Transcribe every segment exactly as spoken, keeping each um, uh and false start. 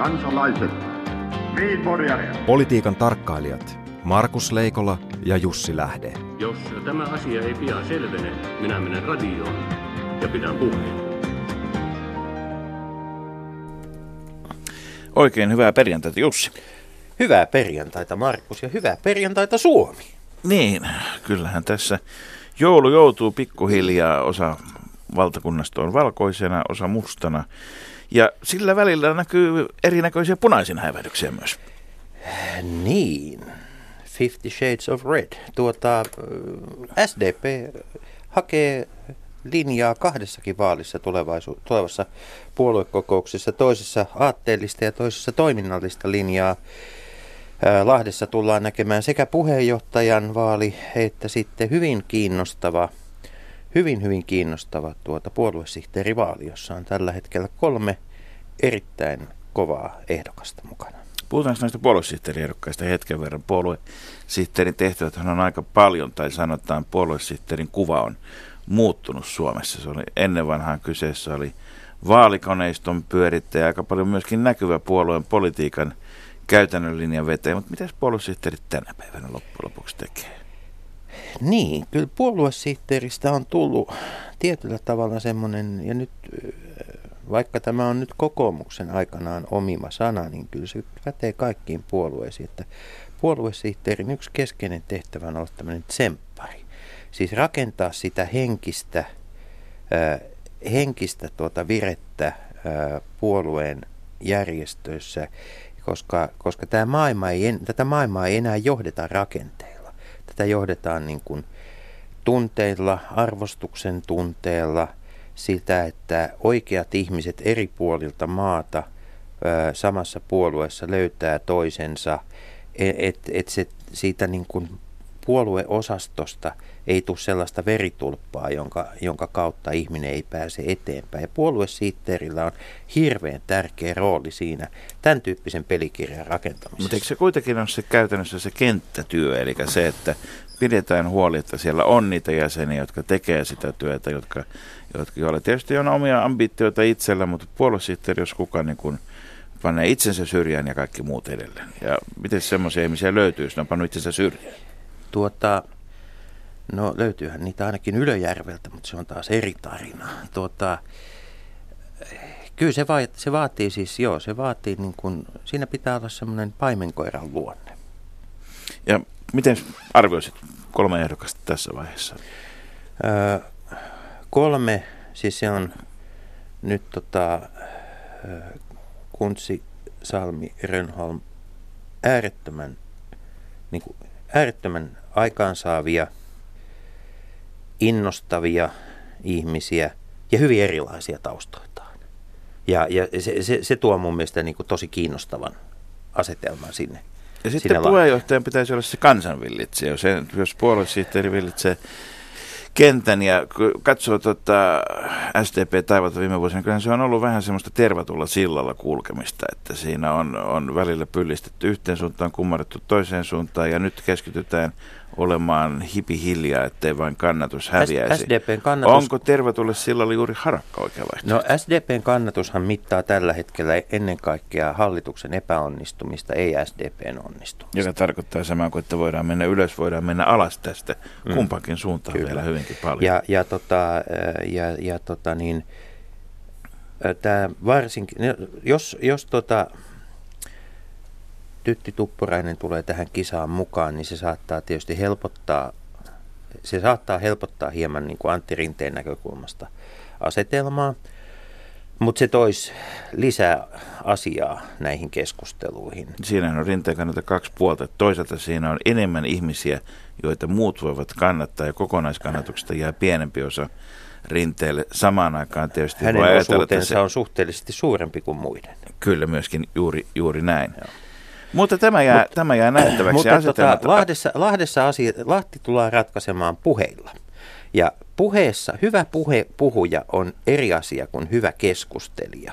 kansalaiset, politiikan tarkkailijat Markus Leikola ja Jussi Lähde. Jos tämä asia ei pian selvene, minä menen radioon ja pidän puheen. Oikein hyvää perjantaita, Jussi. Hyvää perjantaita, Markus, ja hyvää perjantaita, Suomi. Niin, kyllähän tässä joulu joutuu pikkuhiljaa, osa valtakunnasta on valkoisena, osa mustana. Ja sillä välillä näkyy erinäköisiä punaisia häivähdyksiä myös. Niin, Fifty Shades of Red. Tuota, S D P hakee linjaa kahdessakin vaalissa tulevaisu- tulevassa puoluekokouksessa, toisessa aatteellista ja toisessa toiminnallista linjaa. Lahdessa tullaan näkemään sekä puheenjohtajan vaali että sitten hyvin kiinnostava, hyvin hyvin kiinnostava tuota puoluesihteerivaali, jossa on tällä hetkellä kolme erittäin kovaa ehdokasta mukana. Puhutaan näistä puoluesihteeriehdokkaista hetken verran. Puoluesihteerin tehtäväthän on aika paljon, tai sanotaan puoluesihteerin kuva on muuttunut Suomessa. Se oli ennen vanhaan kyseessä oli vaalikoneiston pyörittäjä, aika paljon myöskin näkyvä puolueen politiikan käytännön linjan veteen, mutta mitäs puoluesihteerit tänä päivänä loppujen lopuksi tekee? Niin, kyllä puoluesihteeristä on tullut tietyllä tavalla semmoinen, ja nyt vaikka tämä on nyt kokoomuksen aikanaan omima sana, niin kyllä se pätee kaikkiin puolueisiin, että puoluesihteerin yksi keskeinen tehtävä on olla tämmöinen tsemppari, siis rakentaa sitä henkistä, äh, henkistä tuota virettä äh, puolueen järjestöissä, koska, koska tämä maailma ei, tätä maailmaa ei enää johdeta rakenteilla. Tätä johdetaan niin kuin tunteilla, arvostuksen tunteella, sitä, että oikeat ihmiset eri puolilta maata ö, samassa puolueessa löytää toisensa, että et se siitä niin kuin puolueosastosta ei tule sellaista veritulppaa, jonka, jonka kautta ihminen ei pääse eteenpäin. Ja puoluesihteerillä on hirveän tärkeä rooli siinä tämän tyyppisen pelikirjan rakentamisessa. Mutta eikö se kuitenkin ole se käytännössä se kenttätyö, eli se, että pidetään huoli, että siellä on niitä jäseniä, jotka tekee sitä työtä, jotka, jotka joilla tietysti on omia ambitioita itsellä, mutta puoluesihteeri, jos kukaan niin kuin panee itsensä syrjään ja kaikki muut edelleen. Ja miten semmoisia ihmisiä löytyy, jos ne on pannut itsensä syrjään? Tuota, no löytyyhän niitä ainakin Ylöjärveltä, mutta se on taas eri tarina. Tuota, kyllä se, va- se vaatii siis, joo, se vaatii niin kuin, siinä pitää olla semmoinen paimenkoiran luonne. Ja miten arvioisit kolme ehdokasta tässä vaiheessa? Öö, kolme, siis se on nyt tota, Kuntsi, Salmi, Rönholm, äärettömän niin kuin, äärettömän aikaansaavia, innostavia ihmisiä ja hyvin erilaisia taustoitaan. Ja, ja se, se, se tuo mun mielestä niin kuin tosi kiinnostavan asetelman sinne. Ja sitten sinne puheenjohtajan pitäisi olla se kansanvillitsijä, jos, jos puoluesihteeri villitsee kentän ja katsoo tuota S D P-taivata viime vuosina, kyllähän se on ollut vähän semmoista tervatulla sillalla kulkemista, että siinä on, on välillä pyllistetty yhteen suuntaan, kummarrettu toiseen suuntaan ja nyt keskitytään olemaan hipihiljaa, ettei vain kannatus häviäisi. S D P:n kannatus... Onko tervatulla sillalla juuri Harakka oikea vaihtoehto? No S D P:n kannatushan mittaa tällä hetkellä ennen kaikkea hallituksen epäonnistumista, ei S D P:n onnistumista. Joka tarkoittaa samaa kuin, että voidaan mennä ylös, voidaan mennä alas tästä mm. kumpaankin suuntaan. Kyllä. Vielä hyvinkin paljon. Ja, ja, tota, ja, ja tota niin, tää varsinkin, jos, jos tota... Tytti Tuppurainen tulee tähän kisaan mukaan, niin se saattaa tietysti helpottaa, se saattaa helpottaa hieman niin kuin Antti Rinteen näkökulmasta asetelmaa, mutta se toisi lisää asiaa näihin keskusteluihin. Siinähän on Rinteen kannalta kaksi puolta. Toisaalta siinä on enemmän ihmisiä, joita muut voivat kannattaa ja kokonaiskannatuksesta jää pienempi osa Rinteelle. Samaan aikaan tietysti hänen voi ajatella, että se on suhteellisesti suurempi kuin muiden. Kyllä myöskin juuri, juuri näin. Joo. Mutta tämä jää, Mut, tämä jää nähtäväksi. Mutta tota, Lahdessa, Lahdessa asia, Lahti tullaan ratkaisemaan puheilla. Ja puheessa hyvä puhe, puhuja on eri asia kuin hyvä keskustelija.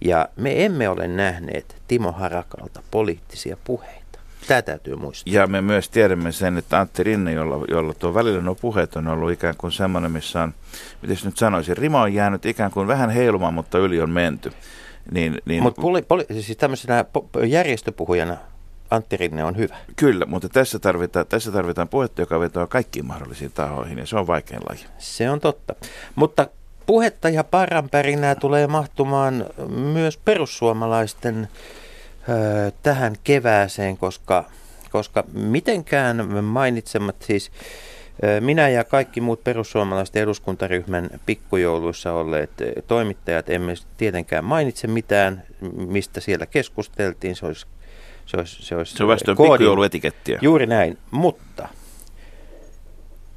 Ja me emme ole nähneet Timo Harakalta poliittisia puheita. Tämä täytyy muistaa. Ja me myös tiedämme sen, että Antti Rinne, jolla, jolla tuo välillä nuo puheet on ollut ikään kuin semmoinen, missä on, miten nyt sanoisin, rima on jäänyt ikään kuin vähän heilumaan, mutta yli on menty. Niin, niin, mutta poli, poli, siis tämmöisenä järjestöpuhujana Antti Rinne on hyvä. Kyllä, mutta tässä tarvitaan, tässä tarvitaan puhetta, joka vetoaa kaikkiin mahdollisiin tahoihin, ja se on vaikein laji. Se on totta. Mutta puhetta ja paranpärinää tulee mahtumaan myös perussuomalaisten ö, tähän kevääseen, koska, koska mitenkään mainitsemat siis ö, minä ja kaikki muut perussuomalaisten eduskuntaryhmän pikkujouluissa olleet toimittajat emme tietenkään mainitse mitään, mistä siellä keskusteltiin. Se olisi Se, olisi, se, olisi se on vastoin pikkujouluetikettiä. Juuri näin, mutta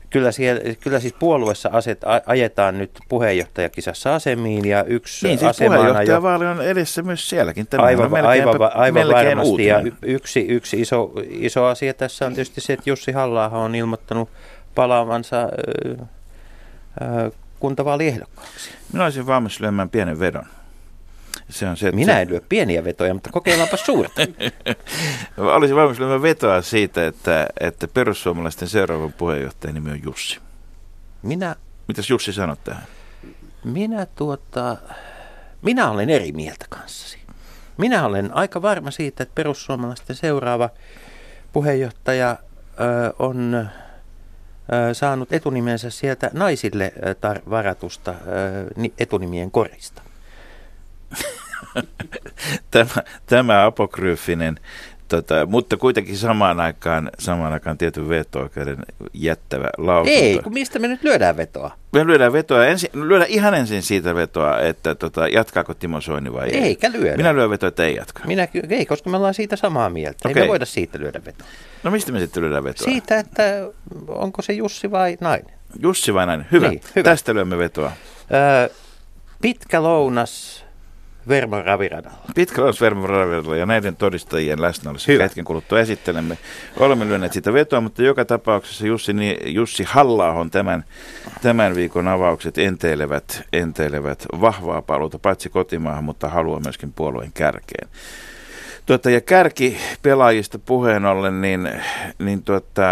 kyllä, siellä, kyllä siis puolueessa aset, ajetaan nyt puheenjohtajakisassa asemiin ja yksi niin, siis asemaan... Niin, puheenjohtajavaali on edessä myös sielläkin. Tämä aivan on melkein, aivan, aivan varmasti uutinen. Ja yksi, yksi iso, iso asia tässä on tietysti se, että Jussi Halla-aho on ilmoittanut palaavansa äh, äh, kuntavaaliehdokkaaksi. Minä olisin valmis lyömään pienen vedon. Se on se, Minä en lyö pieniä vetoja, mutta kokeillaanpa suurta. Olisin valmis lyömään vetoa siitä, että, että perussuomalaisten seuraavan puheenjohtajan nimi on Jussi. Minä... Mitäs Jussi sanot tähän? Minä tuota... Minä olen eri mieltä kanssasi. Minä olen aika varma siitä, että perussuomalaisten seuraava puheenjohtaja ö, on... saanut etunimensä sieltä naisille tar- varatusta ö, etunimien korista. Tämä, tämä apokryyfinen, tota, mutta kuitenkin samaan aikaan, samaan aikaan tietyn veto-oikeuden jättävä lausunto. Ei, kun mistä me nyt lyödään vetoa? Me lyödään vetoa, ensin, lyödään ihan ensin siitä vetoa, että tota, jatkaako Timo Soini vai ei. Eikä lyödä. Minä lyön vetoa, että ei jatkaa. Minä, ei, koska me ollaan siitä samaa mieltä. Okay. Ei me voida siitä lyödä vetoa. No mistä me sitten lyödään vetoa? Siitä, että onko se Jussi vai nainen. Jussi vai nainen, hyvä. Niin, hyvä. Tästä lyömme vetoa. Öö, pitkä lounas... Vermon raviradalla. Pitkä lounas Vermon raviradalla ja näiden todistajien läsnä ollessa hetken kuluttua esittelemme. Olemme lyöneet sitä vetoa, mutta joka tapauksessa Jussi, Jussi Halla-ahon tämän, tämän viikon avaukset enteilevät, enteilevät vahvaa paluuta paitsi kotimaahan, mutta haluaa myöskin puolueen kärkeen. Tuota, ja kärkipelaajista puheen ollen, niin, niin tuota,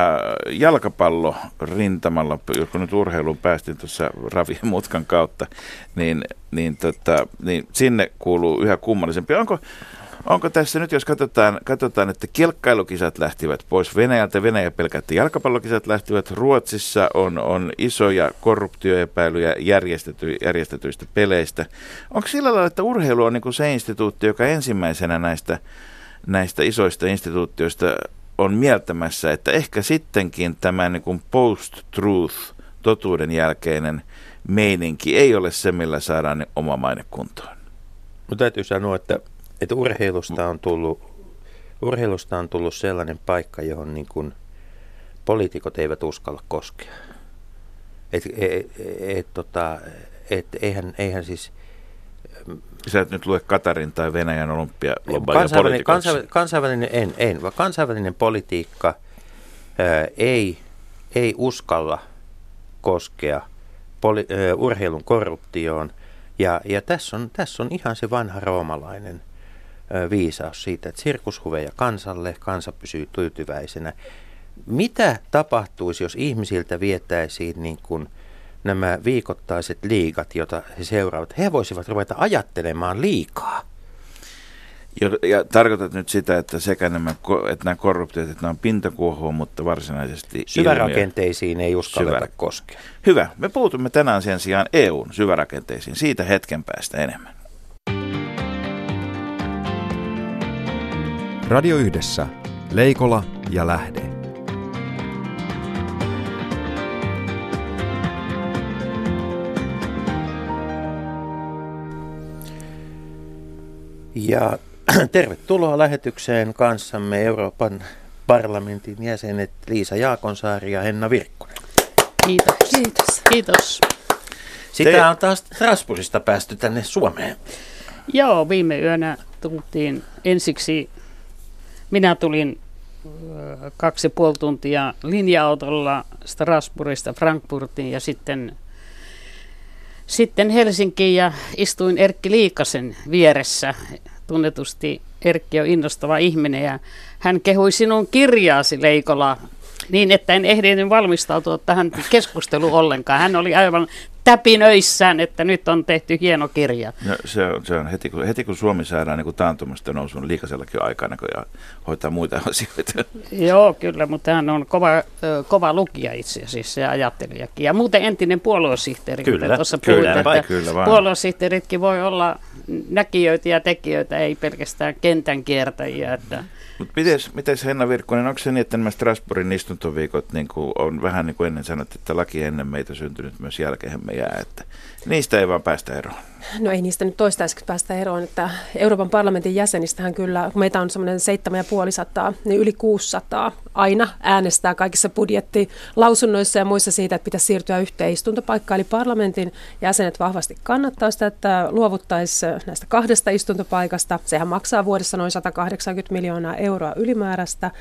jalkapallo rintamalla, kun nyt urheiluun päästiin tuossa ravimutkan kautta, niin, niin, tuota, niin sinne kuuluu yhä kummallisempi. Onko, onko tässä nyt, jos katsotaan, katsotaan, että kelkkailukisat lähtivät pois Venäjältä, Venäjä pelkää, että jalkapallokisat lähtivät, Ruotsissa on, on isoja korruptioepäilyjä järjestetty, järjestetyistä peleistä. Onko sillä lailla, että urheilu on niin kuin se instituutti, joka ensimmäisenä näistä, näistä isoista instituutioista on mieltämässä, että ehkä sittenkin tämä niin kuin post-truth, totuuden jälkeinen meininki ei ole se, millä saadaan niin oma maine kuntoon? No, täytyy sanoa, että Että urheilusta on tullut, urheilusta on tullut sellainen paikka, johon niin kuin poliitikot eivät uskalla koskea. Et, et, et, tota, et, eihän, eihän siis... Sä et nyt lue Katarin tai Venäjän olympialobbaajia poliitikoissa. Kansainvälinen, kansainvälinen, en, en, vaan kansainvälinen politiikka ää, ei, ei uskalla koskea poli, ää, urheilun korruptioon. Ja, ja tässä on, tässä on ihan se vanha roomalainen viisaus siitä, että sirkushuveja kansalle, kansa pysyy tyytyväisenä. Mitä tapahtuisi, jos ihmisiltä vietäisiin niin kuin nämä viikoittaiset liigat, joita he seuraavat? He voisivat ruveta ajattelemaan liikaa. Ja, ja tarkoitat nyt sitä, että sekä nämä, että nämä korruptiot, että nämä on pintakuohua, mutta varsinaisesti syvärakenteisiin ilmiö. Ei uskalleta Syvä. koskea. Hyvä. Me puutumme tänään sen sijaan E U:n syvärakenteisiin. Siitä hetken päästä enemmän. Radio Yhdessä. Leikola ja Lähde. Ja tervetuloa lähetykseen kanssamme Euroopan parlamentin jäsenet Liisa Jaakonsaari ja Henna Virkkunen. Kiitos. Kiitos. Kiitos. Sitä on taas Strasbourgista päästy tänne Suomeen. Joo, viime yönä tultiin ensiksi. Minä tulin kaksi ja puoli tuntia linja-autolla Strasbourgista Frankfurtiin ja sitten, sitten Helsinkiin ja istuin Erkki Liikasen vieressä. Tunnetusti Erkki on innostava ihminen ja hän kehui sinun kirjaasi, Leikola, niin että en ehdinyt valmistautua tähän keskusteluun ollenkaan. Hän oli aivan täpinöissään, että nyt on tehty hieno kirja. No, se on, se on. Heti, kun, heti kun Suomi saadaan niin taantumasta nousun, Liikasellakin aikaa näköjään hoitaa muita asioita. Joo, kyllä, mutta hän on kova, kova lukija itse asiassa ja ajattelijakin. Ja muuten entinen puoluesihteeri, kyllä, tuossa puhuit, kyllä, vai, kyllä vaan. Puoluesihteeritkin voi olla näkijöitä ja tekijöitä, ei pelkästään kentän kiertäjiä. Että... Mutta mites, mites Henna Virkkunen, onko se niin, että nämä Strasbourgin istuntoviikot niin on vähän niin kuin ennen sanottu, että laki ennen meitä syntynyt myös jälkeen me jää, että niistä ei vaan päästä eroon? No ei niistä nyt toistaiseksi päästä eroon, että Euroopan parlamentin jäsenistähän kyllä, kun meitä on semmoinen seitsemän ja puoli sataa, niin yli kuusisataa aina äänestää kaikissa budjettilausunnoissa ja muissa siitä, että pitäisi siirtyä yhteen istuntopaikkaan, eli parlamentin jäsenet vahvasti kannattaa sitä, että luovuttaisiin näistä kahdesta istuntopaikasta, sehän maksaa vuodessa noin sata kahdeksankymmentä miljoonaa euroa ylimääräistä,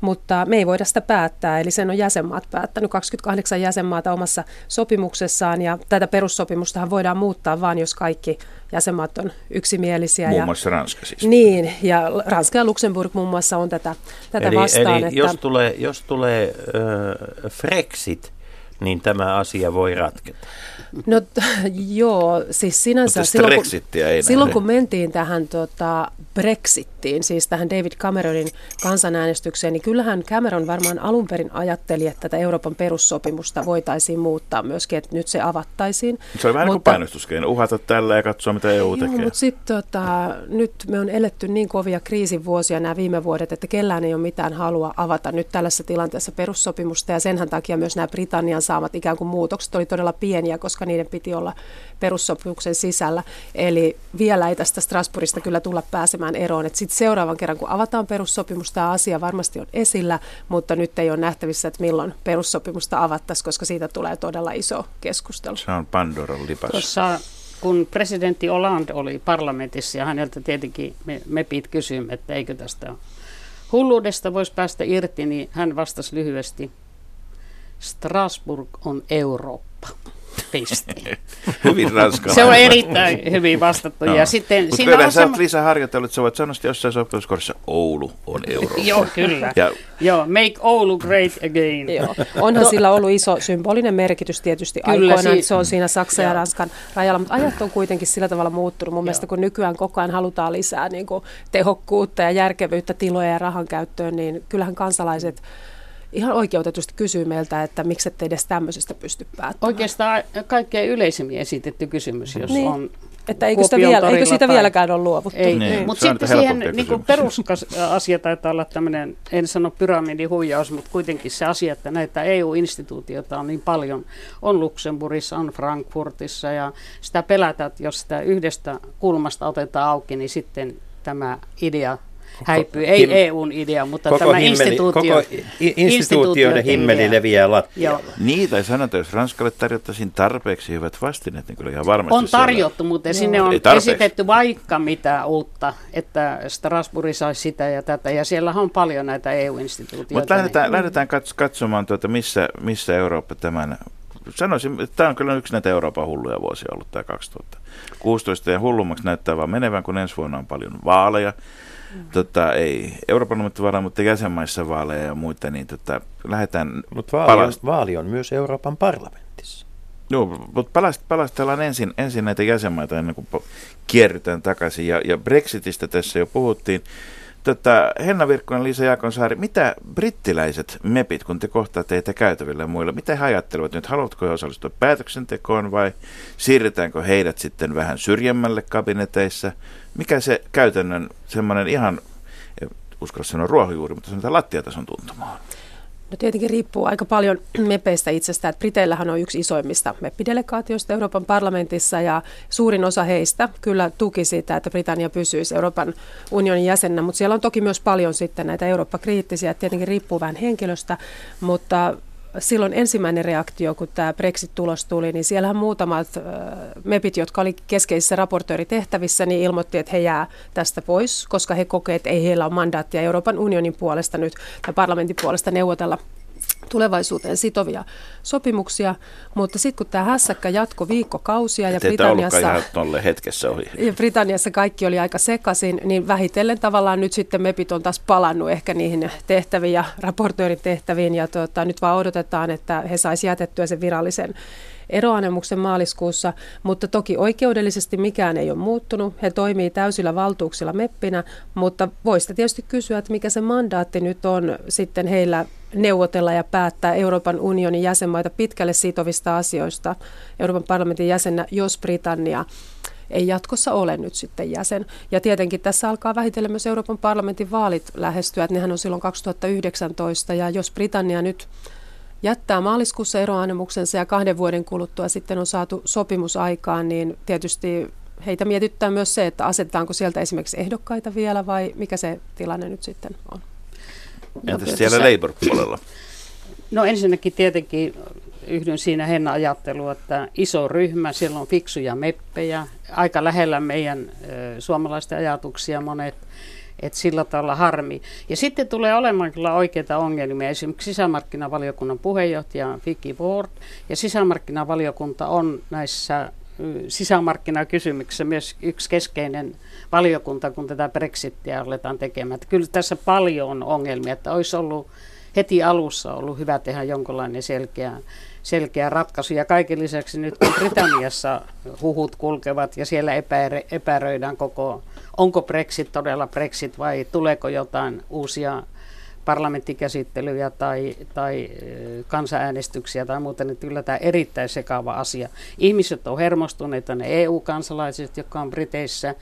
mutta me ei voida sitä päättää, eli sen on jäsenmaat päättänyt, kaksikymmentäkahdeksan jäsenmaata omassa sopimuksessaan, ja tätä perussopimustahan voidaan muuttaa vain, jos kaikki jäsenmaat on yksimielisiä. Muun muassa ja, Ranska siis. Niin, ja Ranska ja Luxemburg muun muassa on tätä, tätä eli, vastaan. Eli että, jos tulee, jos tulee äh, Brexit, niin tämä asia voi ratketa. No t- joo, siis sinänsä silloin kun, silloin kun mentiin tähän tota, Brexittiin, siis tähän David Cameronin kansanäänestykseen, niin kyllähän Cameron varmaan alun perin ajatteli, että tätä Euroopan perussopimusta voitaisiin muuttaa myöskin, että nyt se avattaisiin. Se oli vähän mutta, niin kuin painostuskeino, uhata tällä ja katsoa mitä E U tekee. Joo, mutta sitten tota, nyt me on eletty niin kovia kriisin vuosia nämä viime vuodet, että kellään ei ole mitään halua avata nyt tällaisessa tilanteessa perussopimusta, ja senhän takia myös nämä Britannian saamat ikään kuin muutokset oli todella pieniä, koska niiden piti olla perussopimuksen sisällä. Eli vielä ei tästä Strasbourgista kyllä tulla pääsemään eroon. Sitten seuraavan kerran, kun avataan perussopimusta, tämä asia varmasti on esillä, mutta nyt ei ole nähtävissä, että milloin perussopimusta avattaisiin, koska siitä tulee todella iso keskustelu. Se on Pandoran lipas. Tuossa, kun presidentti Hollande oli parlamentissa ja häneltä tietenkin me, mepit kysyimme, että eikö tästä hulluudesta voisi päästä irti, niin hän vastasi lyhyesti, Strasbourg on Eurooppa. Piste. Hyvin ranskalainen. Se on erittäin hyvin vastattu. No. Ja sitten Mut siinä on sama... Liisa harjoitellut, että sä voit sanoa, että jossain sopimuskorissa Oulu on Eurooppa. Joo, kyllä. Ja... Joo, make Oulu great again. Joo. Onhan no. sillä ollut iso symbolinen merkitys tietysti kyllä, aikoinaan, si- se on siinä Saksan ja Ranskan rajalla, mutta ajat on kuitenkin sillä tavalla muuttunut. Mun mielestä kun nykyään koko ajan halutaan lisää niin kuin tehokkuutta ja järkevyyttä tiloja ja rahan käyttöön, niin kyllähän kansalaiset... Ihan oikeutetusti kysyy meiltä, että miksi ette edes tämmöisestä pysty päättämään. Oikeastaan kaikkein yleisemmin esitetty kysymys, jos niin. on että eikö sitä, vielä, eikö sitä vieläkään ole luovuttu? Ei, niin. Mutta sitten siihen niin perusasia taitaa olla tämmöinen, en sano pyramidihuijaus, mutta kuitenkin se asia, että näitä E U-instituutioita on niin paljon. On Luxemburgissa, on Frankfurtissa ja sitä pelätään, että jos sitä yhdestä kulmasta otetaan auki, niin sitten tämä idea... Häipyy, ei him, E U:n idea, mutta koko tämä himmeli, instituutio, koko instituutioiden himmeli idea. Leviää lattialla. Niitä ei sanota, jos Ranskalle tarjottaisiin tarpeeksi hyvät vastineet, niin kyllä ihan varmasti on tarjottu, siellä. Mutta sinne on esitetty vaikka mitä uutta, että Strasbourg saisi sitä ja tätä, ja siellä on paljon näitä E U-instituutioita. Mutta lähdetään, niin. lähdetään katsomaan, tuota, missä, missä Eurooppa tämän... Sanoisin, että tämä on kyllä yksi näitä Euroopan hulluja vuosia ollut, tämä kaksituhattakuusitoista, ja hullummaksi näyttää vaan menevän, kun ensi vuonna on paljon vaaleja. Tota, ei Euroopan parlamenttivaaleja, mutta jäsenmaissa vaaleja ja muita, niin tota, lähdetään... Mutta vaali, vaali on myös Euroopan parlamentissa. Joo, mutta palastellaan ensin, ensin näitä jäsenmaita ennen kuin kierrytään takaisin. Ja, ja Brexitistä tässä jo puhuttiin. Tota, Henna Virkkunen, Liisa Jaakonsaari, mitä brittiläiset mepit, kun te kohtaatte teitä käytävillä ja muilla, mitä he ajattelevat nyt? Haluatko he osallistua päätöksentekoon vai siirretäänkö heidät sitten vähän syrjemmälle kabineteissa? Mikä se käytännön semmoinen ihan, uskalla sanoa ruohonjuuri, mutta sanotaan lattiatason tuntumaan? No tietenkin riippuu aika paljon mepeistä itsestään, että Briteillähän on yksi isoimmista meppidelegaatioista Euroopan parlamentissa ja suurin osa heistä kyllä tuki sitä, että Britannia pysyisi Euroopan unionin jäsenenä, mutta siellä on toki myös paljon sitten näitä Eurooppa-kriittisiä, että tietenkin riippuu vähän henkilöstä, mutta silloin ensimmäinen reaktio, kun tämä Brexit-tulos tuli, niin siellähän muutamat mepit, jotka oli keskeisissä raportööritehtävissä, niin ilmoitti, että he jää tästä pois, koska he kokee, että ei heillä ole mandaattia Euroopan unionin puolesta nyt tai parlamentin puolesta neuvotella tulevaisuuteen sitovia sopimuksia, mutta sitten kun tämä hässäkkä jatkoi viikkokausia ja Britanniassa, hetkessä oli. ja Britanniassa kaikki oli aika sekaisin, niin vähitellen tavallaan nyt sitten mepit on taas palannut ehkä niihin tehtäviin ja raportöörin tehtäviin ja tuota, nyt vaan odotetaan, että he saisivat jätettyä sen virallisen eroanemuksen maaliskuussa, mutta toki oikeudellisesti mikään ei ole muuttunut. He toimii täysillä valtuuksilla meppinä, mutta voisi tietysti kysyä, että mikä se mandaatti nyt on sitten heillä neuvotella ja päättää Euroopan unionin jäsenmaita pitkälle sitovista asioista Euroopan parlamentin jäsenä, jos Britannia ei jatkossa ole nyt sitten jäsen. Ja tietenkin tässä alkaa vähitellen myös Euroopan parlamentin vaalit lähestyä, että nehän on silloin kaksituhattayhdeksäntoista, ja jos Britannia nyt jättää maaliskuussa eroanemuksensa ja kahden vuoden kuluttua sitten on saatu sopimus aikaan, niin tietysti heitä mietittää myös se, että asetetaanko sieltä esimerkiksi ehdokkaita vielä vai mikä se tilanne nyt sitten on. Entäs siellä Labour-puolella? No ensinnäkin tietenkin yhdyn siinä Henna ajattelua, että iso ryhmä, siellä on fiksuja meppejä, aika lähellä meidän ö, suomalaisten ajatuksia monet, että sillä tavalla harmi. Ja sitten tulee olemaan kyllä oikeita ongelmia, esimerkiksi sisämarkkinavaliokunnan puheenjohtaja Vicky Ford, ja sisämarkkinavaliokunta on näissä sisämarkkinakysymyksessä myös yksi keskeinen valiokunta, kun tätä Brexittiä aletaan tekemään. Että kyllä tässä paljon on ongelmia, että olisi ollut heti alussa ollut hyvä tehdä jonkinlainen selkeä, selkeä ratkaisu. Ja kaiken lisäksi nyt kun Britanniassa huhut kulkevat ja siellä epärö, epäröidään koko, onko Brexit todella Brexit vai tuleeko jotain uusia parlamenttikäsittelyjä tai, tai kansanäänestyksiä tai muuta, niin kyllä tämä erittäin sekava asia. Ihmiset on hermostuneita, ne E U-kansalaiset, jotka on Briteissä,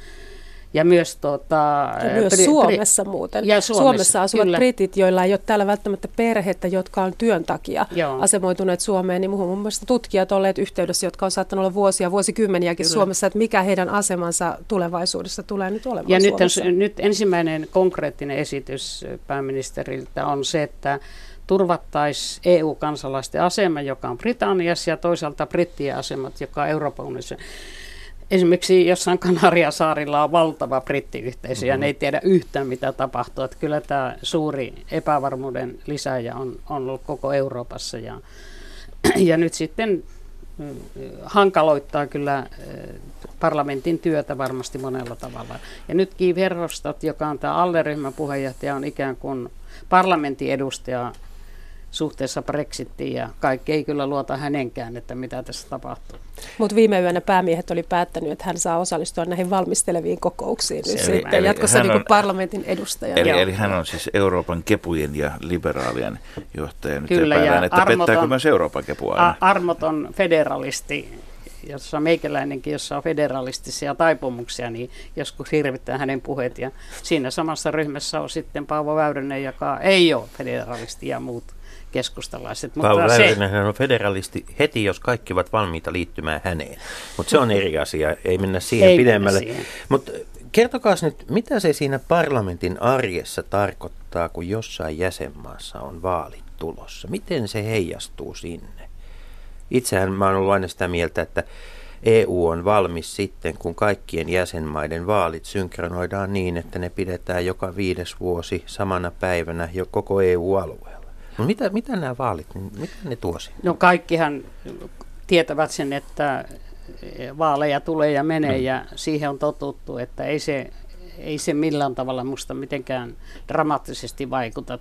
ja myös, tuota, ja myös bri- Suomessa muuten. Ja Suomessa, Suomessa asuvat kyllä. Britit, joilla ei ole täällä välttämättä perhettä, jotka on työn takia Joo. asemoituneet Suomeen, niin muun muassa tutkijat olleet yhteydessä, jotka on saattanut olla vuosia, vuosikymmeniäkin kyllä. Suomessa, että mikä heidän asemansa tulevaisuudessa tulee nyt olemaan ja Suomessa. Ja nyt, nyt ensimmäinen konkreettinen esitys pääministeriltä on se, että turvattaisiin E U-kansalaisten asema, joka on Britanniassa, ja toisaalta brittien asemat, joka on Euroopan unionissa. Esimerkiksi jossain Kanariasaarilla on valtava brittiyhteisö mm-hmm. ja ne ei tiedä yhtään mitä tapahtuu. Että kyllä tämä suuri epävarmuuden lisääjä on, on ollut koko Euroopassa ja, ja nyt sitten hankaloittaa kyllä parlamentin työtä varmasti monella tavalla. Ja nytkin Verhofstadt, joka on tämä alleryhmän puheenjohtaja, on ikään kuin parlamentin edustaja suhteessa Brexitiin ja kaikki ei kyllä luota hänenkään, että mitä tässä tapahtuu. Mutta viime yönä päämiehet oli päättänyt, että hän saa osallistua näihin valmisteleviin kokouksiin nyt sitten eli jatkossa niin kuin parlamentin edustajana. Eli, eli hän on siis Euroopan kepujen ja liberaalien johtaja. Nyt kyllä, epäilään, että armoton, pettääkö myös Euroopan kepu aina? Armoton federalisti, jossa meikäläinenkin, jossa on federalistisia taipumuksia, niin joskus hirvittää hänen puheet. Ja siinä samassa ryhmässä on sitten Paavo Väyrynen, joka ei ole federalisti ja muut keskustalaiset. Paavo Väyrynenhän on federalisti heti, jos kaikki ovat valmiita liittymään häneen. Mutta se on eri asia, ei mennä siihen ei pidemmälle. Mutta kertokaas nyt, mitä se siinä parlamentin arjessa tarkoittaa, kun jossain jäsenmaassa on vaalit tulossa? Miten se heijastuu sinne? Itsehän mä oon ollut aina sitä mieltä, että E U on valmis sitten, kun kaikkien jäsenmaiden vaalit synkronoidaan niin, että ne pidetään joka viides vuosi samana päivänä jo koko E U-alueella. Mitä, mitä nämä vaalit, mitä ne tuo sinne? No kaikkihan tietävät sen, että vaaleja tulee ja menee mm. ja siihen on totuttu, että ei se, ei se millään tavalla musta mitenkään dramaattisesti vaikuta.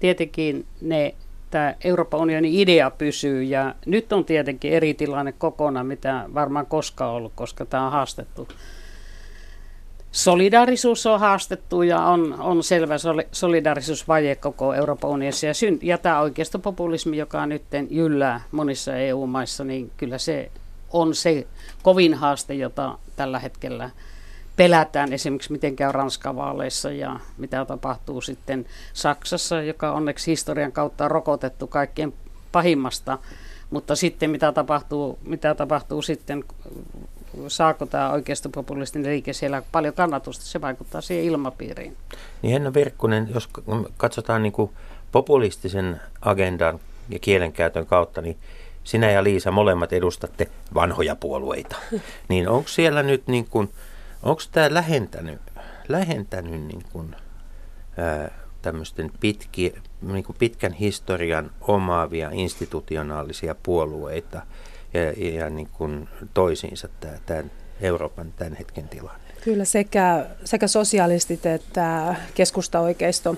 Tietenkin ne, tämä Euroopan unionin idea pysyy ja nyt on tietenkin eri tilanne kokonaan, mitä varmaan koskaan ollut, koska tämä on haastettu. Solidaarisuus on haastettu ja on, on selvä solidaarisuusvaje koko Euroopan unionissa. Ja, syn, ja tämä oikeistopopulismi, joka nyt jyllää monissa E U-maissa, niin kyllä se on se kovin haaste, jota tällä hetkellä pelätään. Esimerkiksi miten käy Ranskan vaaleissa ja mitä tapahtuu sitten Saksassa, joka onneksi historian kautta on rokotettu kaikkein pahimmasta. Mutta sitten mitä tapahtuu, mitä tapahtuu sitten... Saako tämä oikeistopopulistinen liike siellä paljon kannatusta? Se vaikuttaa siihen ilmapiiriin. Niin Henna Virkkunen, jos katsotaan niin kuin populistisen agendan ja kielenkäytön kautta, niin sinä ja Liisa molemmat edustatte vanhoja puolueita. Niin onko siellä nyt niin kuin, onko tämä lähentänyt, lähentänyt niin kuin, ää, tämmöisten pitki, niin kuin pitkän historian omaavia institutionaalisia puolueita ja, ja niin kuin toisiinsa tämän Euroopan tämän hetken tilanne? Kyllä sekä, sekä sosialistit että keskustaoikeisto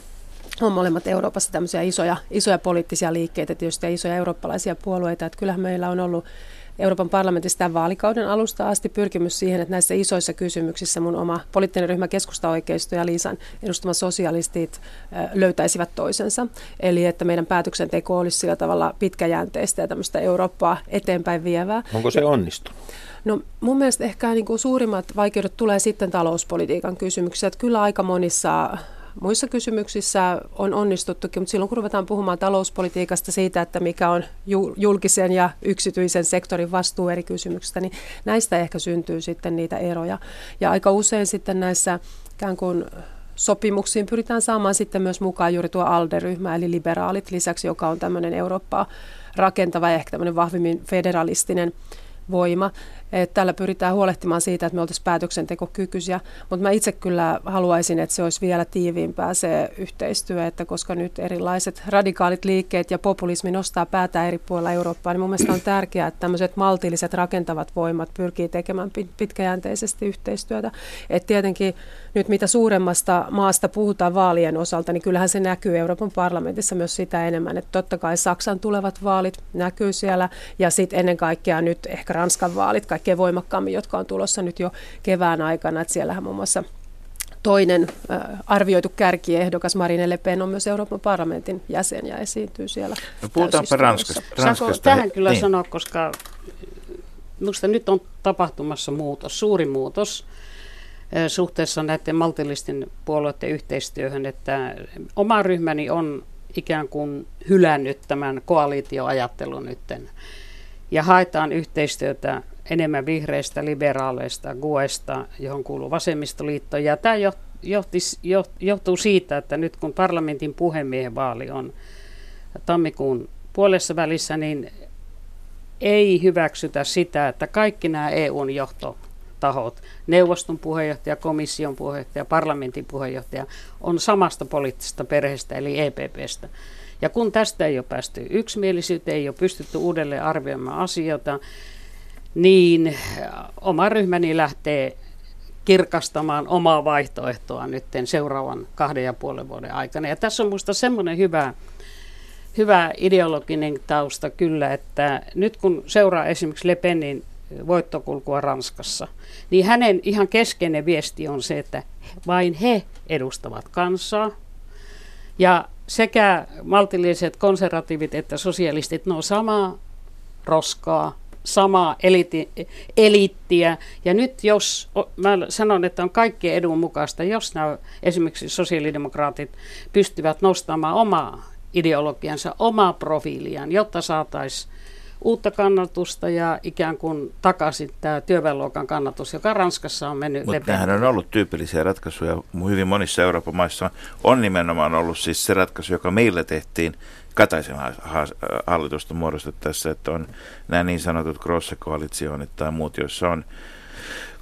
on molemmat Euroopassa tämmöisiä isoja, isoja poliittisia liikkeitä tietysti ja isoja eurooppalaisia puolueita. Että kyllähän meillä on ollut Euroopan parlamentissa tämän vaalikauden alusta asti pyrkimys siihen, että näissä isoissa kysymyksissä mun oma poliittinen ryhmä keskustaoikeisto ja Liisan edustama sosialistit löytäisivät toisensa. Eli että meidän päätöksenteko olisi sillä tavalla pitkäjänteistä ja tämmöistä Eurooppaa eteenpäin vievää. Onko se onnistunut? No mun mielestä ehkä niin kuin suurimmat vaikeudet tulee sitten talouspolitiikan kysymyksiä, että kyllä aika monissa muissa kysymyksissä on onnistuttukin, mutta silloin kun ruvetaan puhumaan talouspolitiikasta siitä, että mikä on julkisen ja yksityisen sektorin vastuu eri kysymyksistä, niin näistä ehkä syntyy sitten niitä eroja. Ja aika usein sitten näissä ikään kuin sopimuksiin pyritään saamaan sitten myös mukaan juuri tuo A L D E-ryhmä, eli liberaalit lisäksi, joka on tämmöinen Eurooppaa rakentava ja ehkä tämmöinen vahvimmin federalistinen voima. Että tällä pyritään huolehtimaan siitä, että me oltaisiin päätöksentekokykyisiä, mutta mä itse kyllä haluaisin, että se olisi vielä tiiviimpää se yhteistyö, että koska nyt erilaiset radikaalit liikkeet ja populismi nostaa päätä eri puolilla Eurooppaa, niin mun mielestä on tärkeää, että tämmöiset maltilliset rakentavat voimat pyrkii tekemään pitkäjänteisesti yhteistyötä. Että tietenkin nyt mitä suuremmasta maasta puhutaan vaalien osalta, niin kyllähän se näkyy Euroopan parlamentissa myös sitä enemmän, että totta kai Saksan tulevat vaalit näkyy siellä ja sitten ennen kaikkea nyt ehkä Ranskan vaalit, kaikkein voimakkaammin, jotka on tulossa nyt jo kevään aikana. Että siellähän muun muassa toinen arvioitu kärkiehdokas Marine Le Pen on myös Euroopan parlamentin jäsen ja esiintyy siellä. No, puhutaanpa Ranskasta. Ranskasta. Saanko tähän kyllä niin sanoa, koska minusta nyt on tapahtumassa muutos, suuri muutos suhteessa näiden maltillisten puolueiden yhteistyöhön, että oma ryhmäni on ikään kuin hylännyt tämän koalitioajattelun nytten ja haetaan yhteistyötä enemmän vihreistä, liberaaleista, G U E:sta, johon kuuluu vasemmistoliitto. Ja tämä johti, johtuu siitä, että nyt kun parlamentin puhemiehen vaali on tammikuun puolessa välissä, niin ei hyväksytä sitä, että kaikki nämä E U:n johtotahot, neuvoston puheenjohtaja, komission puheenjohtaja, parlamentin puheenjohtaja, on samasta poliittisesta perheestä eli E P P:stä. Ja kun tästä ei ole päästy yksimielisyyteen, ei ole pystytty uudelleen arvioimaan asioita, niin oma ryhmäni lähtee kirkastamaan omaa vaihtoehtoa nyt seuraavan kahden ja puolen vuoden aikana. Ja tässä on minusta semmoinen hyvä, hyvä ideologinen tausta kyllä, että nyt kun seuraa esimerkiksi Le Penin voittokulkua Ranskassa, niin hänen ihan keskeinen viesti on se, että vain he edustavat kansaa. Ja sekä maltilliset konservatiivit että sosialistit, ne on samaa roskaa, samaa eliti, eliittiä. Ja nyt jos, mä sanon, että on kaikkien edun mukaista, jos nämä esimerkiksi sosiaalidemokraatit pystyvät nostamaan omaa ideologiansa, omaa profiiliaan, jotta saataisiin uutta kannatusta ja ikään kuin takaisin tämä työväenluokan kannatus, joka Ranskassa on mennyt. Mutta tämähän on ollut tyypillisiä ratkaisuja hyvin monissa Euroopan maissa. On nimenomaan ollut siis se ratkaisu, joka meillä tehtiin Kataisen hallitusta muodostettaessa, että on nämä niin sanotut cross-koalitioonit tai muut, joissa on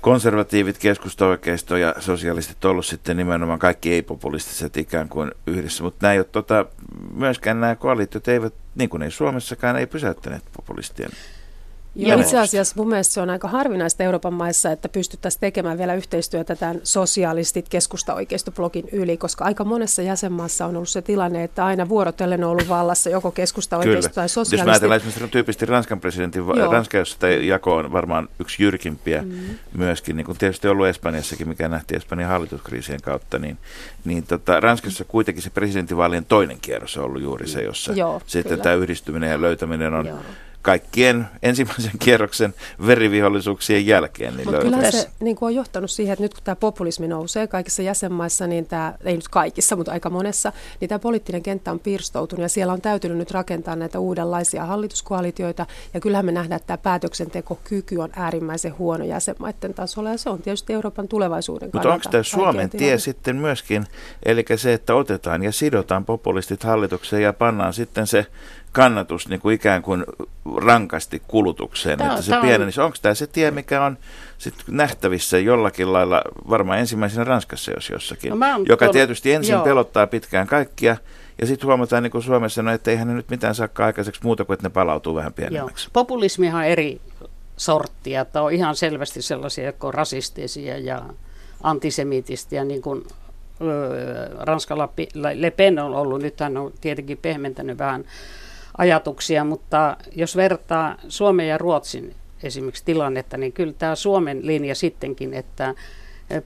konservatiivit, keskustaoikeisto ja sosialistit ollut sitten nimenomaan kaikki ei-populistiset ikään kuin yhdessä, mutta nämä ei ole, tota, myöskään nämä koalitiot eivät, niin kuin ei Suomessakaan, ei pysäyttäneet populistien. Ja itse asiassa mun mielestä se on aika harvinaista Euroopan maissa, että pystyttäisiin tekemään vielä yhteistyötä tämän sosialistit keskustaoikeistoblogin yli, koska aika monessa jäsenmaassa on ollut se tilanne, että aina vuorotellen on ollut vallassa joko keskustaoikeisto tai sosialistit. Jos mä ajatellaan esimerkiksi tyypillisesti Ranskan presidentin, va- Ranska, jossa tämä jako on varmaan yksi jyrkimpiä mm-hmm. myöskin, niin kuin tietysti ollut Espanjassakin, mikä nähtiin Espanjan hallituskriisien kautta, niin, niin tota, Ranskassa kuitenkin se presidentinvaalien toinen kierros on ollut juuri se, jossa Joo, sitten tämä yhdistyminen ja löytäminen on Joo. kaikkien ensimmäisen kierroksen verivihollisuuksien jälkeen. Niin kyllä se niin on johtanut siihen, että nyt kun tämä populismi nousee kaikissa jäsenmaissa, niin tämä, ei nyt kaikissa, mutta aika monessa, niin tämä poliittinen kenttä on pirstoutunut ja siellä on täytynyt nyt rakentaa näitä uudenlaisia hallituskoalitioita. Ja kyllähän me nähdään, että tämä päätöksentekokyky on äärimmäisen huono jäsenmaiden tasolla ja se on tietysti Euroopan tulevaisuuden kannalta. Mutta onko tämä Suomen tie tilanne sitten myöskin, eli se, että otetaan ja sidotaan populistit hallitukseen ja pannaan sitten se kannatus niin kuin ikään kuin rankasti kulutukseen, tämä, että se pienenisi. Onko tämä se tie, mikä on sit nähtävissä jollakin lailla, varmaan ensimmäisenä Ranskassa jos jossakin, no joka tuolla, tietysti ensin joo. pelottaa pitkään kaikkia, ja sitten huomataan, niin kuin Suomessa sanoi, että eihän ne nyt mitään saakka aikaiseksi muuta kuin, että ne palautuu vähän pienemmäksi. Joo. Populismihan on eri sorttia. Tämä on ihan selvästi sellaisia, jotka on rasistisia ja antisemitistisiä, niin kuin Ranskalla Le Pen on ollut. Nyt hän on tietenkin pehmentänyt vähän ajatuksia, mutta jos vertaa Suomen ja Ruotsin esimerkiksi tilannetta, niin kyllä tämä Suomen linja sittenkin, että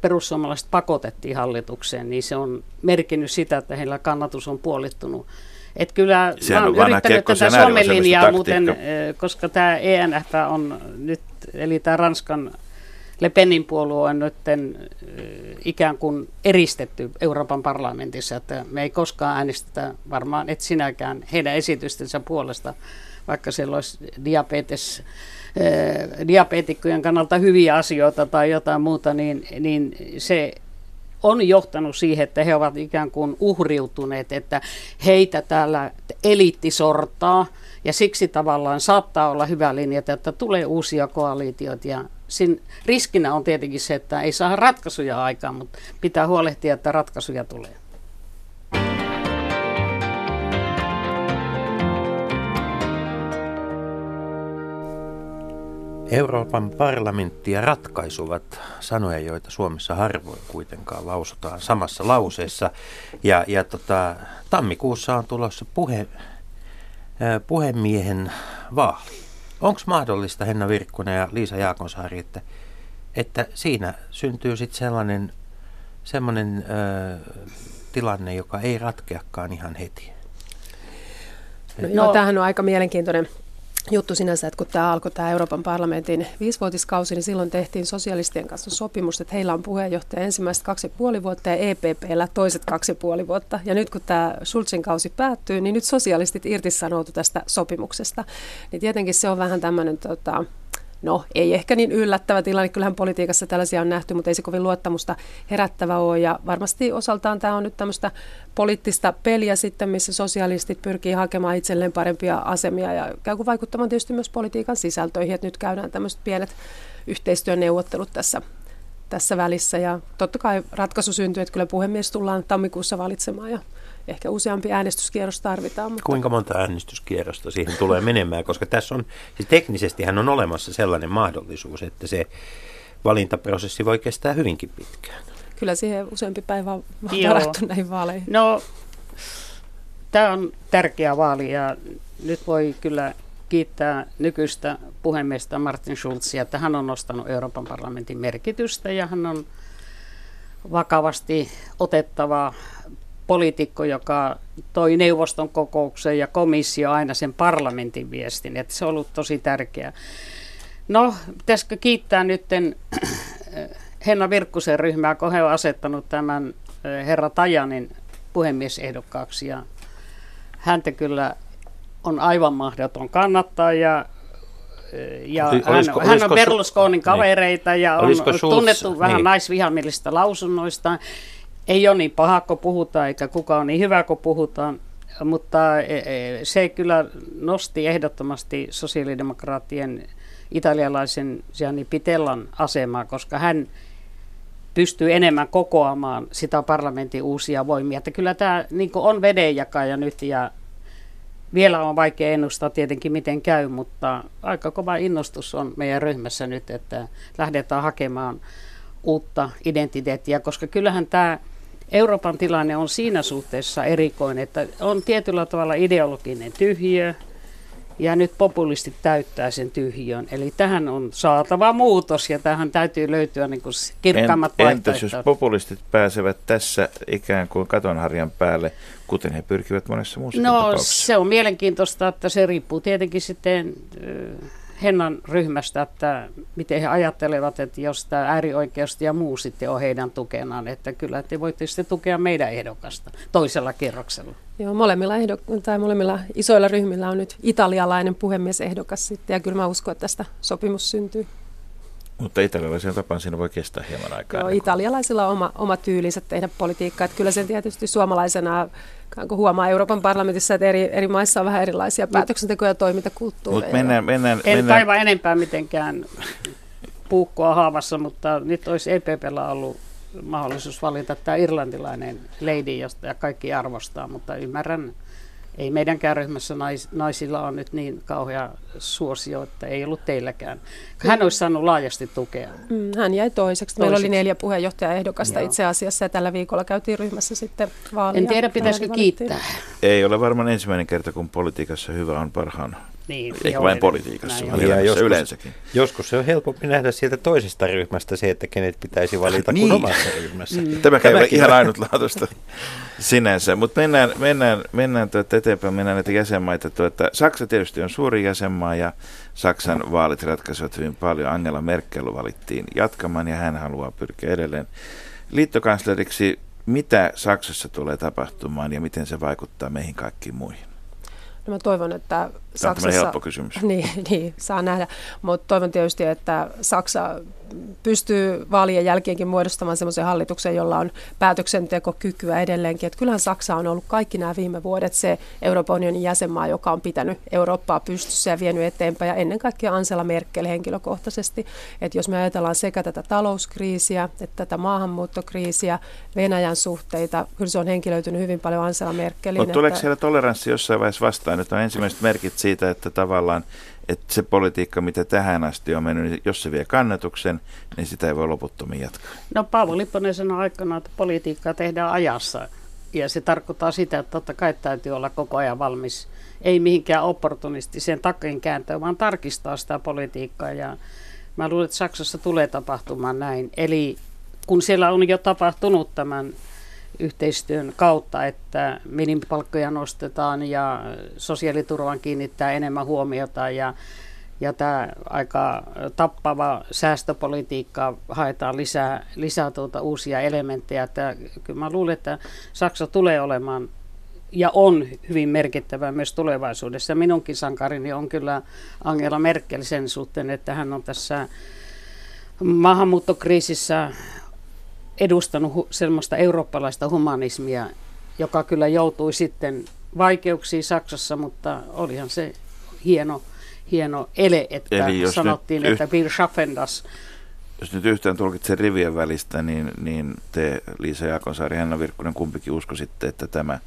perussuomalaiset pakotettiin hallitukseen, niin se on merkinnyt sitä, että heillä kannatus on puolittunut. Että kyllä mä oon yrittänyt tätä Suomen linjaa muuten, koska tämä E N F on nyt, eli tämä Ranskan Le Penin puolue on nyt ikään kuin eristetty Euroopan parlamentissa, että me ei koskaan äänestetä varmaan et sinäkään heidän esitystensä puolesta, vaikka siellä olisi diabetes, eh, diabeetikkojen kannalta hyviä asioita tai jotain muuta, niin, niin se on johtanut siihen, että he ovat ikään kuin uhriutuneet, että heitä täällä eliitti sortaa, ja siksi tavallaan saattaa olla hyvä linja, että tulee uusia koaliitioita, ja sin riskinä on tietenkin se, että ei saada ratkaisuja aikaan, mutta pitää huolehtia, että ratkaisuja tulee. Euroopan parlamentti ja ratkaisuvat sanoja, joita Suomessa harvoin kuitenkaan lausutaan samassa lauseessa. Ja, ja tota, tammikuussa on tulossa puhe, äh, puhemiehen vaali. Onko mahdollista, Henna Virkkunen ja Liisa Jaakonsaari, että, että siinä syntyy sitten sellainen, sellainen äh, tilanne, joka ei ratkeakaan ihan heti? No, no tämähän on aika mielenkiintoinen juttu sinänsä, että kun tämä alkoi tämä Euroopan parlamentin viisivuotiskausi, niin silloin tehtiin sosialistien kanssa sopimus, että heillä on puheenjohtaja ensimmäiset kaksi ja puoli vuotta ja E P P:llä toiset kaksi ja puoli vuotta. Ja nyt kun tämä Schulzin kausi päättyy, niin nyt sosialistit irtisanoutu tästä sopimuksesta. Niin tietenkin se on vähän tämmöinen, tota, no ei ehkä niin yllättävä tilanne, kyllähän politiikassa tällaisia on nähty, mutta ei se kovin luottamusta herättävä ole. Ja varmasti osaltaan tämä on nyt tämmöistä poliittista peliä sitten, missä sosialistit pyrkii hakemaan itselleen parempia asemia ja käy vaikuttamaan tietysti myös politiikan sisältöihin, että nyt käydään tämmöiset pienet yhteistyöneuvottelut tässä, tässä välissä. Ja totta kai ratkaisu syntyy, että kyllä puhemies tullaan tammikuussa valitsemaan ja ehkä useampi äänestyskierros tarvitaan. Mutta kuinka monta äänestyskierrosta siihen tulee menemään, koska tässä on, siis teknisestihän on olemassa sellainen mahdollisuus, että se valintaprosessi voi kestää hyvinkin pitkään. Kyllä siihen useampi päivä on varattu näihin vaaleihin. No, tämä on tärkeä vaali ja nyt voi kyllä kiittää nykyistä puhemiestä Martin Schulzia, että hän on nostanut Euroopan parlamentin merkitystä ja hän on vakavasti otettava poliitikko, joka toi neuvoston kokoukseen ja komissio aina sen parlamentin viestin, että se on ollut tosi tärkeää. No, pitäisikö kiittää nyt Henna Virkkusen ryhmää, kun he on asettanut tämän herra Tajanin puhemiesehdokkaaksi, ja häntä kyllä on aivan mahdoton kannattaa, ja Ja olisiko, hän, olisiko, hän on Berlusconin kavereita niin, ja on tunnettu Schulz, vähän niin naisvihamielistä lausunnoista. Ei ole niin paha, kun puhutaan, eikä kukaan ole niin hyvä, kun puhutaan, mutta se kyllä nosti ehdottomasti sosiaalidemokraattien italialaisen Gianni Pittellan asemaa, koska hän pystyy enemmän kokoamaan sitä parlamentin uusia voimia. Että kyllä tämä niin kuin on vedenjakaja nyt ja vielä on vaikea ennustaa tietenkin, miten käy, mutta aika kova innostus on meidän ryhmässä nyt, että lähdetään hakemaan uutta identiteettiä, koska kyllähän tämä Euroopan tilanne on siinä suhteessa erikoinen, että on tietyllä tavalla ideologinen tyhjiö, ja nyt populistit täyttää sen tyhjön. Eli tähän on saatava muutos, ja tähän täytyy löytyä niin kuin kirkkaammat vaihtoehtoja. Entäs jos populistit pääsevät tässä ikään kuin katonharjan päälle, kuten he pyrkivät monessa muussa tapauksessa? No se on mielenkiintoista, että se riippuu tietenkin sitten Hennan ryhmästä, että miten he ajattelevat, että jos tämä äärioikeusta ja muu sitten on heidän tukenaan, että kyllä te voitte sitten tukea meidän ehdokasta toisella kerroksella. Joo, molemmilla, ehdok- tai molemmilla isoilla ryhmillä on nyt italialainen puhemiesehdokas sitten, ja kyllä mä uskon, että tästä sopimus syntyy. Mutta italialaisen tapaan siinä voi kestää hieman aikaa. Joo, italialaisilla on oma, oma tyylinsä tehdä politiikkaa, että kyllä sen tietysti suomalaisena huomaa Euroopan parlamentissa, että eri, eri maissa on vähän erilaisia päätöksentekoja ja toimintakulttuureja. Mennään, mennään, en mennään. Kaiva enempää mitenkään puukkoa haavassa, mutta nyt olisi E P P:llä ollut mahdollisuus valita tämä irlantilainen lady, josta kaikki arvostaa, mutta ymmärrän ei meidänkään ryhmässä nais, naisilla on nyt niin kauhea suosio, että ei ollut teilläkään. Hän olisi saanut laajasti tukea. Hän jäi toiseksi. Toiseksi. Meillä oli neljä puheenjohtajaehdokasta itse asiassa ja tällä viikolla käytiin ryhmässä sitten vaalia. En tiedä, pitäisikö kiittää. Ei ole varmaan ensimmäinen kerta, kun politiikassa hyvä on parhaan. Niin, eikä vain politiikassa, vaan joskus, yleensäkin. Joskus se on helpompi nähdä sieltä toisesta ryhmästä se, että kenet pitäisi valita ah, niin. kuin omassa ryhmässä. Mm. Tämä käy ihan ainutlaatuista sinänsä, mutta mennään, mennään, mennään tuota eteenpäin, mennään näitä jäsenmaita. Tuota. Saksa tietysti on suuri jäsenmaa ja Saksan vaalit ratkaisivat hyvin paljon. Angela Merkel valittiin jatkamaan ja hän haluaa pyrkiä edelleen liittokansleriksi. Mitä Saksassa tulee tapahtumaan ja miten se vaikuttaa meihin kaikkiin muihin? No mä toivon, että Saksassa, niin, niin, saa nähdä, mutta toivon tietysti, että Saksa pystyy vaalien jälkeenkin muodostamaan semmoisen hallituksen, jolla on päätöksentekokykyä edelleenkin. Että kyllähän Saksa on ollut kaikki nämä viime vuodet se Euroopan unionin jäsenmaa, joka on pitänyt Eurooppaa pystyssä ja vienyt eteenpäin ja ennen kaikkea Angela Merkel henkilökohtaisesti. Että jos me ajatellaan sekä tätä talouskriisiä, että tätä maahanmuuttokriisiä, Venäjän suhteita, kyllä se on henkilöitynyt hyvin paljon Angela Merkelin. Mutta tuleeko että... siellä toleranssi jossain vaiheessa vastaan? Nyt on ensimmäiset merkit siitä, että tavallaan että se politiikka, mitä tähän asti on mennyt, niin jos se vie kannatuksen, niin sitä ei voi loputtomiin jatkaa. No Paavo Lipponen sanoi aikanaan, että politiikkaa tehdään ajassa. Ja se tarkoittaa sitä, että totta kai täytyy olla koko ajan valmis. Ei mihinkään opportunistiseen takin kääntöön, vaan tarkistaa sitä politiikkaa. Ja mä luulen, että Saksassa tulee tapahtumaan näin. Eli kun siellä on jo tapahtunut tämän yhteistyön kautta, että minimipalkkoja nostetaan ja sosiaaliturvan kiinnittää enemmän huomiota ja, ja tämä aika tappava säästöpolitiikka haetaan lisää, lisää tuota uusia elementtejä. Että kyllä mä luulen, että Saksa tulee olemaan ja on hyvin merkittävä myös tulevaisuudessa. Minunkin sankarini on kyllä Angela Merkel sen suhteen, että hän on tässä maahanmuuttokriisissä edustanut sellaista eurooppalaista humanismia, joka kyllä joutui sitten vaikeuksiin Saksassa, mutta olihan se hieno, hieno ele, että sanottiin, nyt, että wir schaffen das. Jos nyt yhtään tulkitsen rivien välistä, niin, niin te, Liisa Jaakonsaari, Henna Virkkunen, kumpikin uskoisitte, että tämä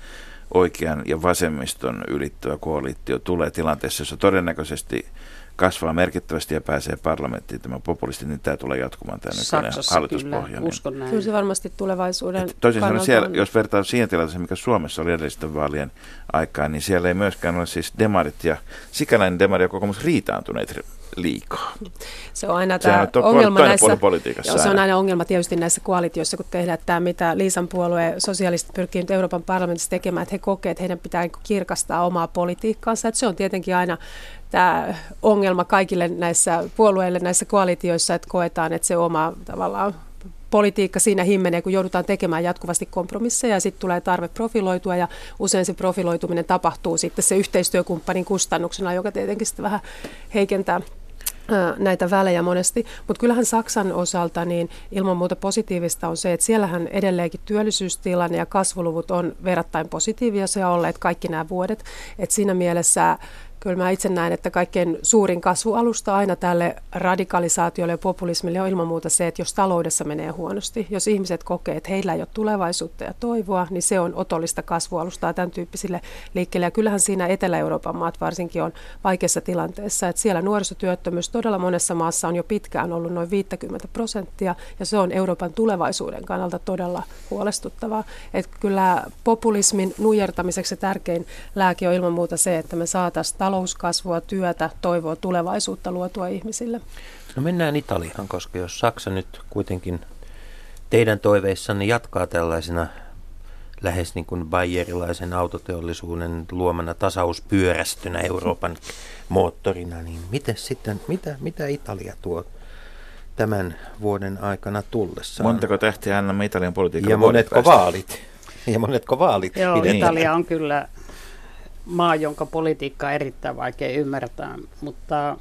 oikean ja vasemmiston ylittävä koalitio tulee tilanteessa, jossa todennäköisesti kasvaa merkittävästi ja pääsee parlamenttiin tämä populisti, niin tämä tulee jatkumaan tämä nykyinen hallituspohja. Niin. Kyllä se varmasti tulevaisuuden et toisin sanoen siellä, jos vertaa siihen tilanteeseen, mikä Suomessa oli edellisten vaalien aikaan, niin siellä ei myöskään ole siis demarit ja sikäläinen demari ja kokoomus riitaantuneet liikaa. Se on aina tämä on ongelma näissä, joo, se on aina ongelma tietysti näissä koalitioissa, kun tehdään tämä, mitä Liisan puolue sosialistit pyrkii nyt Euroopan parlamentissa tekemään, että he kokee, että heidän pitää kirkastaa omaa politiikkaansa, että se on tietenkin aina tämä ongelma kaikille näissä puolueille, näissä koalitioissa, että koetaan, että se oma tavallaan politiikka siinä himmenee, kun joudutaan tekemään jatkuvasti kompromisseja ja sitten tulee tarve profiloitua ja usein se profiloituminen tapahtuu sitten se yhteistyökumppanin kustannuksena, joka tietenkin sitten vähän heikentää näitä välejä monesti, mutta kyllähän Saksan osalta niin ilman muuta positiivista on se, että siellähän edelleenkin työllisyystilanne ja kasvuluvut on verrattain positiivisia olleet kaikki nämä vuodet, että siinä mielessä kyllä mä itse näen, että kaikkein suurin kasvualusta aina tälle radikalisaatiolle ja populismille on ilman muuta se, että jos taloudessa menee huonosti, jos ihmiset kokee, että heillä ei ole tulevaisuutta ja toivoa, niin se on otollista kasvualustaa tämän tyyppisille liikkeelle. Ja kyllähän siinä Etelä-Euroopan maat varsinkin on vaikeassa tilanteessa, että siellä nuorisotyöttömyys todella monessa maassa on jo pitkään ollut noin viisikymmentä prosenttia, ja se on Euroopan tulevaisuuden kannalta todella huolestuttavaa. Että kyllä populismin nujertamiseksi tärkein lääke on ilman muuta se, että me saataisiin taloudellisesti talouskasvua, työtä, toivoa, tulevaisuutta luotua ihmisille. No mennään Italiaan, koska jos Saksa nyt kuitenkin teidän toiveissanne jatkaa tällaisena lähes niin kuin bayerilaisen autoteollisuuden luomana tasauspyörästynä Euroopan moottorina, niin miten sitten, mitä, mitä Italia tuo tämän vuoden aikana tullessaan? Montako tähtiä annamme Italian politiikalle? Ja monetko vaalit? Ja monetko vaalit? Joo, pidetään. Italia on kyllä maa, jonka politiikka on erittäin vaikea ymmärtää, mutta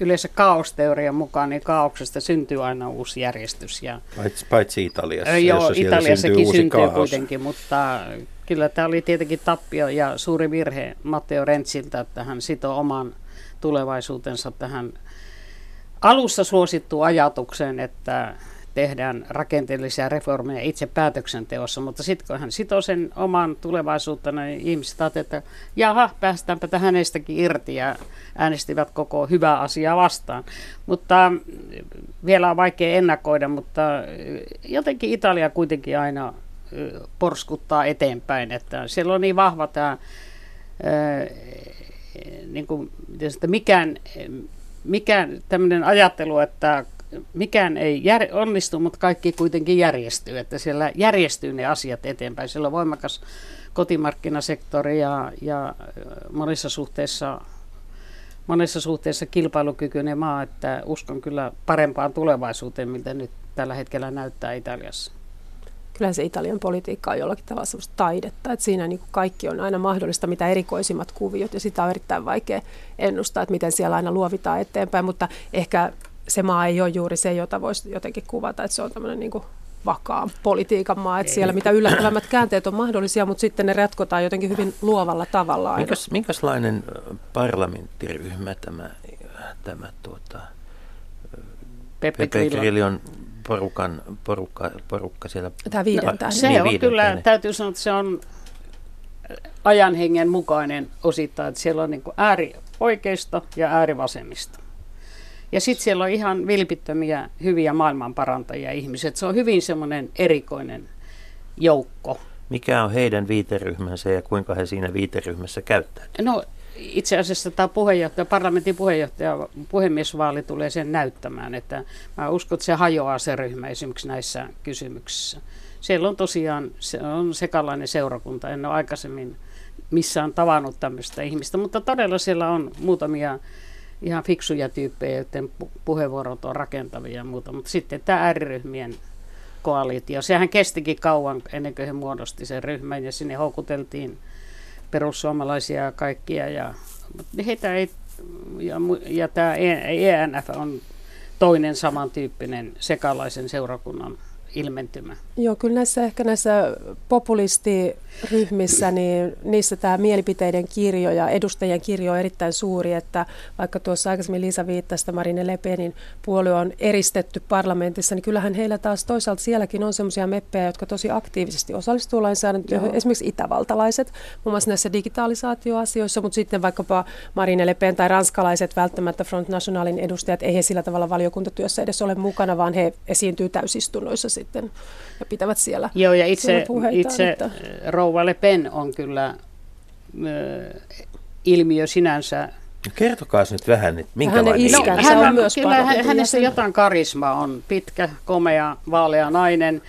yleensä kaosteorian mukaan niin kaauksesta syntyy aina uusi järjestys. Ja paitsi, paitsi Italiassa, joo, Italiassakin syntyy, syntyy kuitenkin, mutta kyllä tämä oli tietenkin tappio ja suuri virhe Matteo Renziltä, että hän sitoo oman tulevaisuutensa tähän alussa suosittuun ajatukseen, että tehdään rakenteellisia reformeja itse päätöksenteossa, mutta sitten kun hän sitoo sen oman tulevaisuutta, niin ihmiset ajattelee, että jaha, päästäänpä hänestäkin irti ja äänestivät koko hyvää asiaa vastaan. Mutta vielä on vaikea ennakoida, mutta jotenkin Italia kuitenkin aina porskuttaa eteenpäin, että siellä on niin vahva tämä, niin kuin, että mikään, mikään tämmöinen ajattelu, että mikään ei jär, onnistu, mutta kaikki kuitenkin järjestyy, että siellä järjestyy ne asiat eteenpäin. Siellä on voimakas kotimarkkinasektori ja, ja monissa suhteissa, monissa suhteissa kilpailukykyinen maa, että uskon kyllä parempaan tulevaisuuteen, miltä nyt tällä hetkellä näyttää Italiassa. Kyllähän se Italian politiikka on jollakin tavalla sellaista taidetta, että siinä niin kuin kaikki on aina mahdollista, mitä erikoisimmat kuviot, ja sitä on erittäin vaikea ennustaa, että miten siellä aina luovitaan eteenpäin, mutta ehkä se maa ei ole juuri se, jota voisi jotenkin kuvata, että se on tämmöinen niin kuin vakaa politiikan maa, että siellä mitä yllättävämmät käänteet on mahdollisia, mutta sitten ne ratkotaan jotenkin hyvin luovalla tavalla aina. Minkäs, minkälainen parlamenttiryhmä tämä, tämä tuota, Pepe Grillion porukan, porukka, porukka siellä? Tämä viiden tähden. Se on kyllä, täytyy sanoa, että se on ajan hengen mukainen osittain, että siellä on niin kuin äärioikeisto ja äärivasemmista. Ja sitten siellä on ihan vilpittömiä, hyviä maailmanparantajia ihmiset. Se on hyvin semmoinen erikoinen joukko. Mikä on heidän viiteryhmänsä ja kuinka he siinä viiteryhmässä käyttäytyvät? No itse asiassa tämä puheenjohtaja, parlamentin puheenjohtaja, puhemiesvaali tulee sen näyttämään. Että mä uskon, että se hajoaa se ryhmä esimerkiksi näissä kysymyksissä. Siellä on tosiaan se on sekalainen seurakunta. En ole aikaisemmin missään tavannut tämmöistä ihmistä, mutta todella siellä on muutamia ihan fiksuja tyyppejä, joiden puheenvuorot on rakentavia ja muuta, mutta sitten tämä ääriryhmien koalitio, sehän kestikin kauan ennen kuin he muodosti sen ryhmän ja sinne houkuteltiin perussuomalaisia ja kaikkia ja, heitä ei, ja, ja tämä E N F on toinen samantyyppinen sekalaisen seurakunnan ilmentymä. Joo, kyllä näissä ehkä näissä populistiryhmissä, niin niissä tämä mielipiteiden kirjo ja edustajien kirjo on erittäin suuri, että vaikka tuossa aikaisemmin Liisa viittasi, että Marine Le Penin puolue on eristetty parlamentissa, niin kyllähän heillä taas toisaalta sielläkin on semmoisia meppejä, jotka tosi aktiivisesti osallistuu lainsäädäntöön, esimerkiksi itävaltalaiset, muun muassa näissä digitalisaatioasioissa, mutta sitten vaikkapa Marine Le Pen tai ranskalaiset, välttämättä Front Nationalin edustajat, ei he sillä tavalla valiokuntatyössä edes ole mukana, vaan he esiintyy täysistunnoissa sitten. Ja pitävät siellä. Joo, ja itse, itse että rouva Le Pen on kyllä ö, ilmiö sinänsä. Kertokaa nyt vähän, että minkälainen no, hän on, on myös kyllä, hänessä jotain karismaa on. Pitkä, komea, vaalea nainen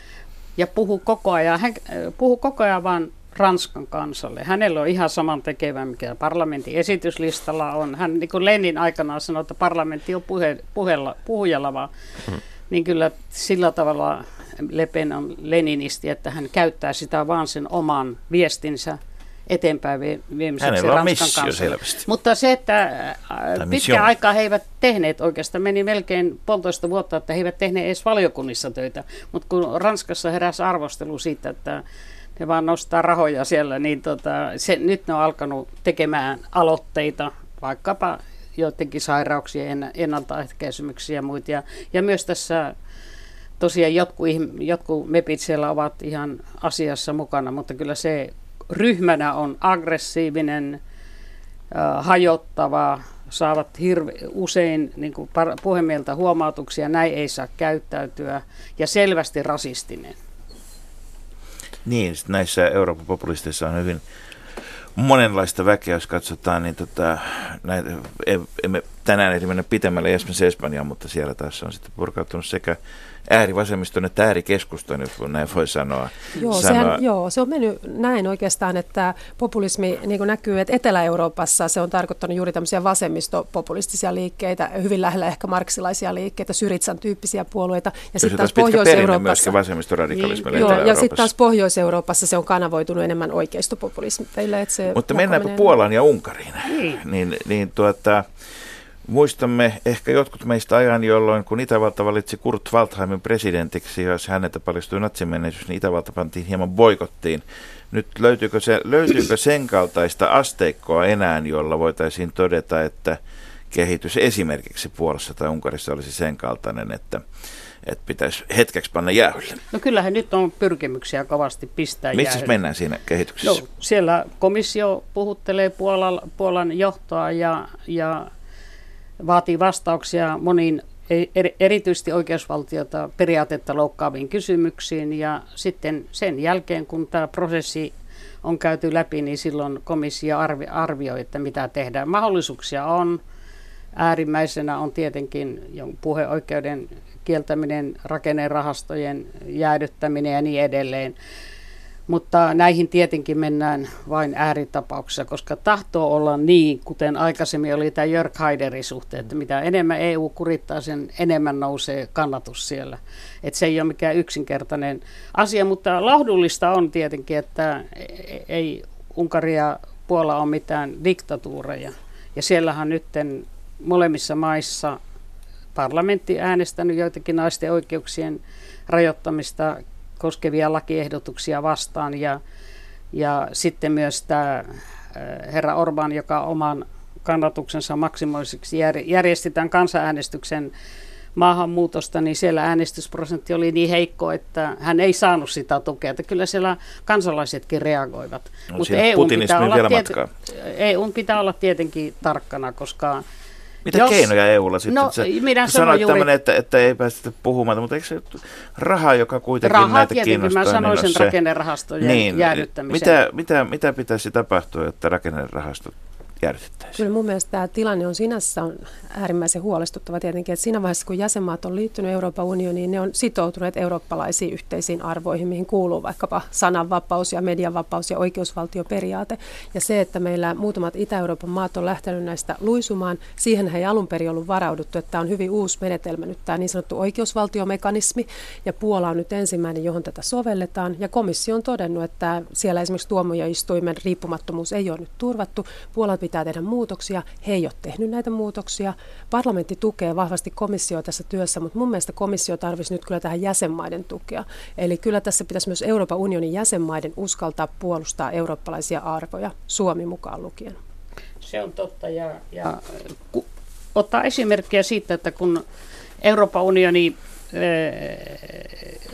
ja puhuu koko ajan, hän puhuu koko ajan vaan Ranskan kansalle. Hänellä on ihan samantekevä, mikä parlamentin esityslistalla on. Hän, niin kuin Lenin aikanaan sanoi, että parlamentti on puhe, puhella, puhujalava. Hmm. Niin kyllä sillä tavalla Le Pen on leninisti, että hän käyttää sitä vaan sen oman viestinsä eteenpäin viemiseksi Ranskan kansalle. Mutta se, että pitkään aikaa he eivät tehneet oikeastaan, meni melkein puolitoista vuotta, että he eivät tehneet edes valiokunnissa töitä. Mutta kun Ranskassa heräsi arvostelu siitä, että ne vaan nostaa rahoja siellä, niin tota, se, nyt ne on alkanut tekemään aloitteita, vaikkapa joidenkin sairauksien ennaltaehkäisemyksiä ja muita. Ja, ja myös tässä tosiaan jotkut, jotkut mepit siellä ovat ihan asiassa mukana, mutta kyllä se ryhmänä on aggressiivinen, äh, hajottava, saavat hirve- usein niin kuin par- puhemieltä huomautuksia, näin ei saa käyttäytyä ja selvästi rasistinen. Niin, näissä Euroopan populisteissa on hyvin monenlaista väkeä, jos katsotaan, niin tota, näitä, emme tänään ei mennä pitämällä esimerkiksi Espanjaan, mutta siellä taas on sitten purkautunut sekä äärivasemmiston että äärikeskuston, jos näin voi sanoa. Joo, sanoa. Sehän, joo, se on mennyt näin oikeastaan, että populismi niin kuin näkyy, että Etelä-Euroopassa se on tarkoittanut juuri tämmöisiä vasemmistopopulistisia liikkeitä, hyvin lähellä ehkä marksilaisia liikkeitä, Syritsan tyyppisiä puolueita. Ja sitten taas, taas Pohjois-Euroopassa niin, joo, ja sitten taas Pohjois-Euroopassa se on kanavoitunut enemmän oikeistopopulismille. Mutta mennäänpä menee Puolaan ja Unkariin, mm. niin, niin tuota... Muistamme ehkä jotkut meistä ajan, jolloin kun Itävalta valitsi Kurt Waldheimin presidentiksi, jos häneltä paljastui natsimenneisyys, niin Itävalta pantiin hieman boikottiin. Nyt löytyykö, se, löytyykö sen kaltaista asteikkoa enää, jolla voitaisiin todeta, että kehitys esimerkiksi Puolassa tai Unkarissa olisi sen kaltainen, että, että pitäisi hetkeksi panna jäähylle. No kyllähän nyt on pyrkimyksiä kovasti pistää jäähylle. Missä mennään siinä kehityksessä? No, siellä komissio puhuttelee Puolan, Puolan johtoa ja, ja vaatii vastauksia moniin erityisesti oikeusvaltiota periaatetta loukkaaviin kysymyksiin, ja sitten sen jälkeen, kun tämä prosessi on käyty läpi, niin silloin komissio arvi, arvioi, että mitä tehdään. Mahdollisuuksia on. Äärimmäisenä on tietenkin puheoikeuden kieltäminen, rakennerahastojen jäädyttäminen ja niin edelleen. Mutta näihin tietenkin mennään vain ääritapauksessa, koska tahtoo olla niin, kuten aikaisemmin oli tämä Jörg Haiderin suhteen, että mitä enemmän E U kurittaa, sen enemmän nousee kannatus siellä. Että se ei ole mikään yksinkertainen asia, mutta lohdullista on tietenkin, että ei Unkari ja Puola ole mitään diktatuureja. Ja siellähän nyt molemmissa maissa parlamentti äänestänyt joitakin naisten oikeuksien rajoittamista koskevia lakiehdotuksia vastaan, ja, ja sitten myös tämä herra Orbán, joka oman kannatuksensa maksimoiseksi järjesti tämän kansanäänestyksen maahanmuutosta, niin siellä äänestysprosentti oli niin heikko, että hän ei saanut sitä tukea, että kyllä siellä kansalaisetkin reagoivat. No, mutta E U:n pitää, tiet- pitää olla tietenkin tarkkana, koska mitä Jos, keinoja E U:lla sitten? No, minä sanoin juuri tämmöinen, että, että ei päästä puhumaan, mutta eikö se raha, joka kuitenkin raha, näitä kiinnostaa? Raha, mä sanoisin niin rakennerahastojen niin, jäädyttämisen. Mitä, mitä, mitä pitäisi tapahtua, että rakennerahastot jäädytettäisiin? Kyllä mun mielestä tämä tilanne on sinänsä on äärimmäisen huolestuttava tietenkin, että siinä vaiheessa, kun jäsenmaat on liittynyt Euroopan unioniin, ne on sitoutuneet eurooppalaisiin yhteisiin arvoihin, mihin kuuluu vaikkapa sananvapaus ja medianvapaus ja oikeusvaltioperiaate. Ja se, että meillä muutamat Itä-Euroopan maat on lähtenyt näistä luisumaan, siihen ei alun perin ollut varauduttu, että tämä on hyvin uusi menetelmä nyt tämä niin sanottu oikeusvaltiomekanismi, ja Puola on nyt ensimmäinen, johon tätä sovelletaan, ja komissio on todennut, että siellä esimerkiksi tuomioistuimen riippumattomuus ei ole nyt turvattu, Puola pitää tehdä muutoksia. He ei ole tehnyt näitä muutoksia. Parlamentti tukee vahvasti komissiota tässä työssä, mutta mun mielestä komissio tarvitsisi nyt kyllä tähän jäsenmaiden tukea. Eli kyllä tässä pitäisi myös Euroopan unionin jäsenmaiden uskaltaa puolustaa eurooppalaisia arvoja, Suomi mukaan lukien. Se on totta. Ja, ja ku, ottaa esimerkkiä siitä, että kun Euroopan unioni,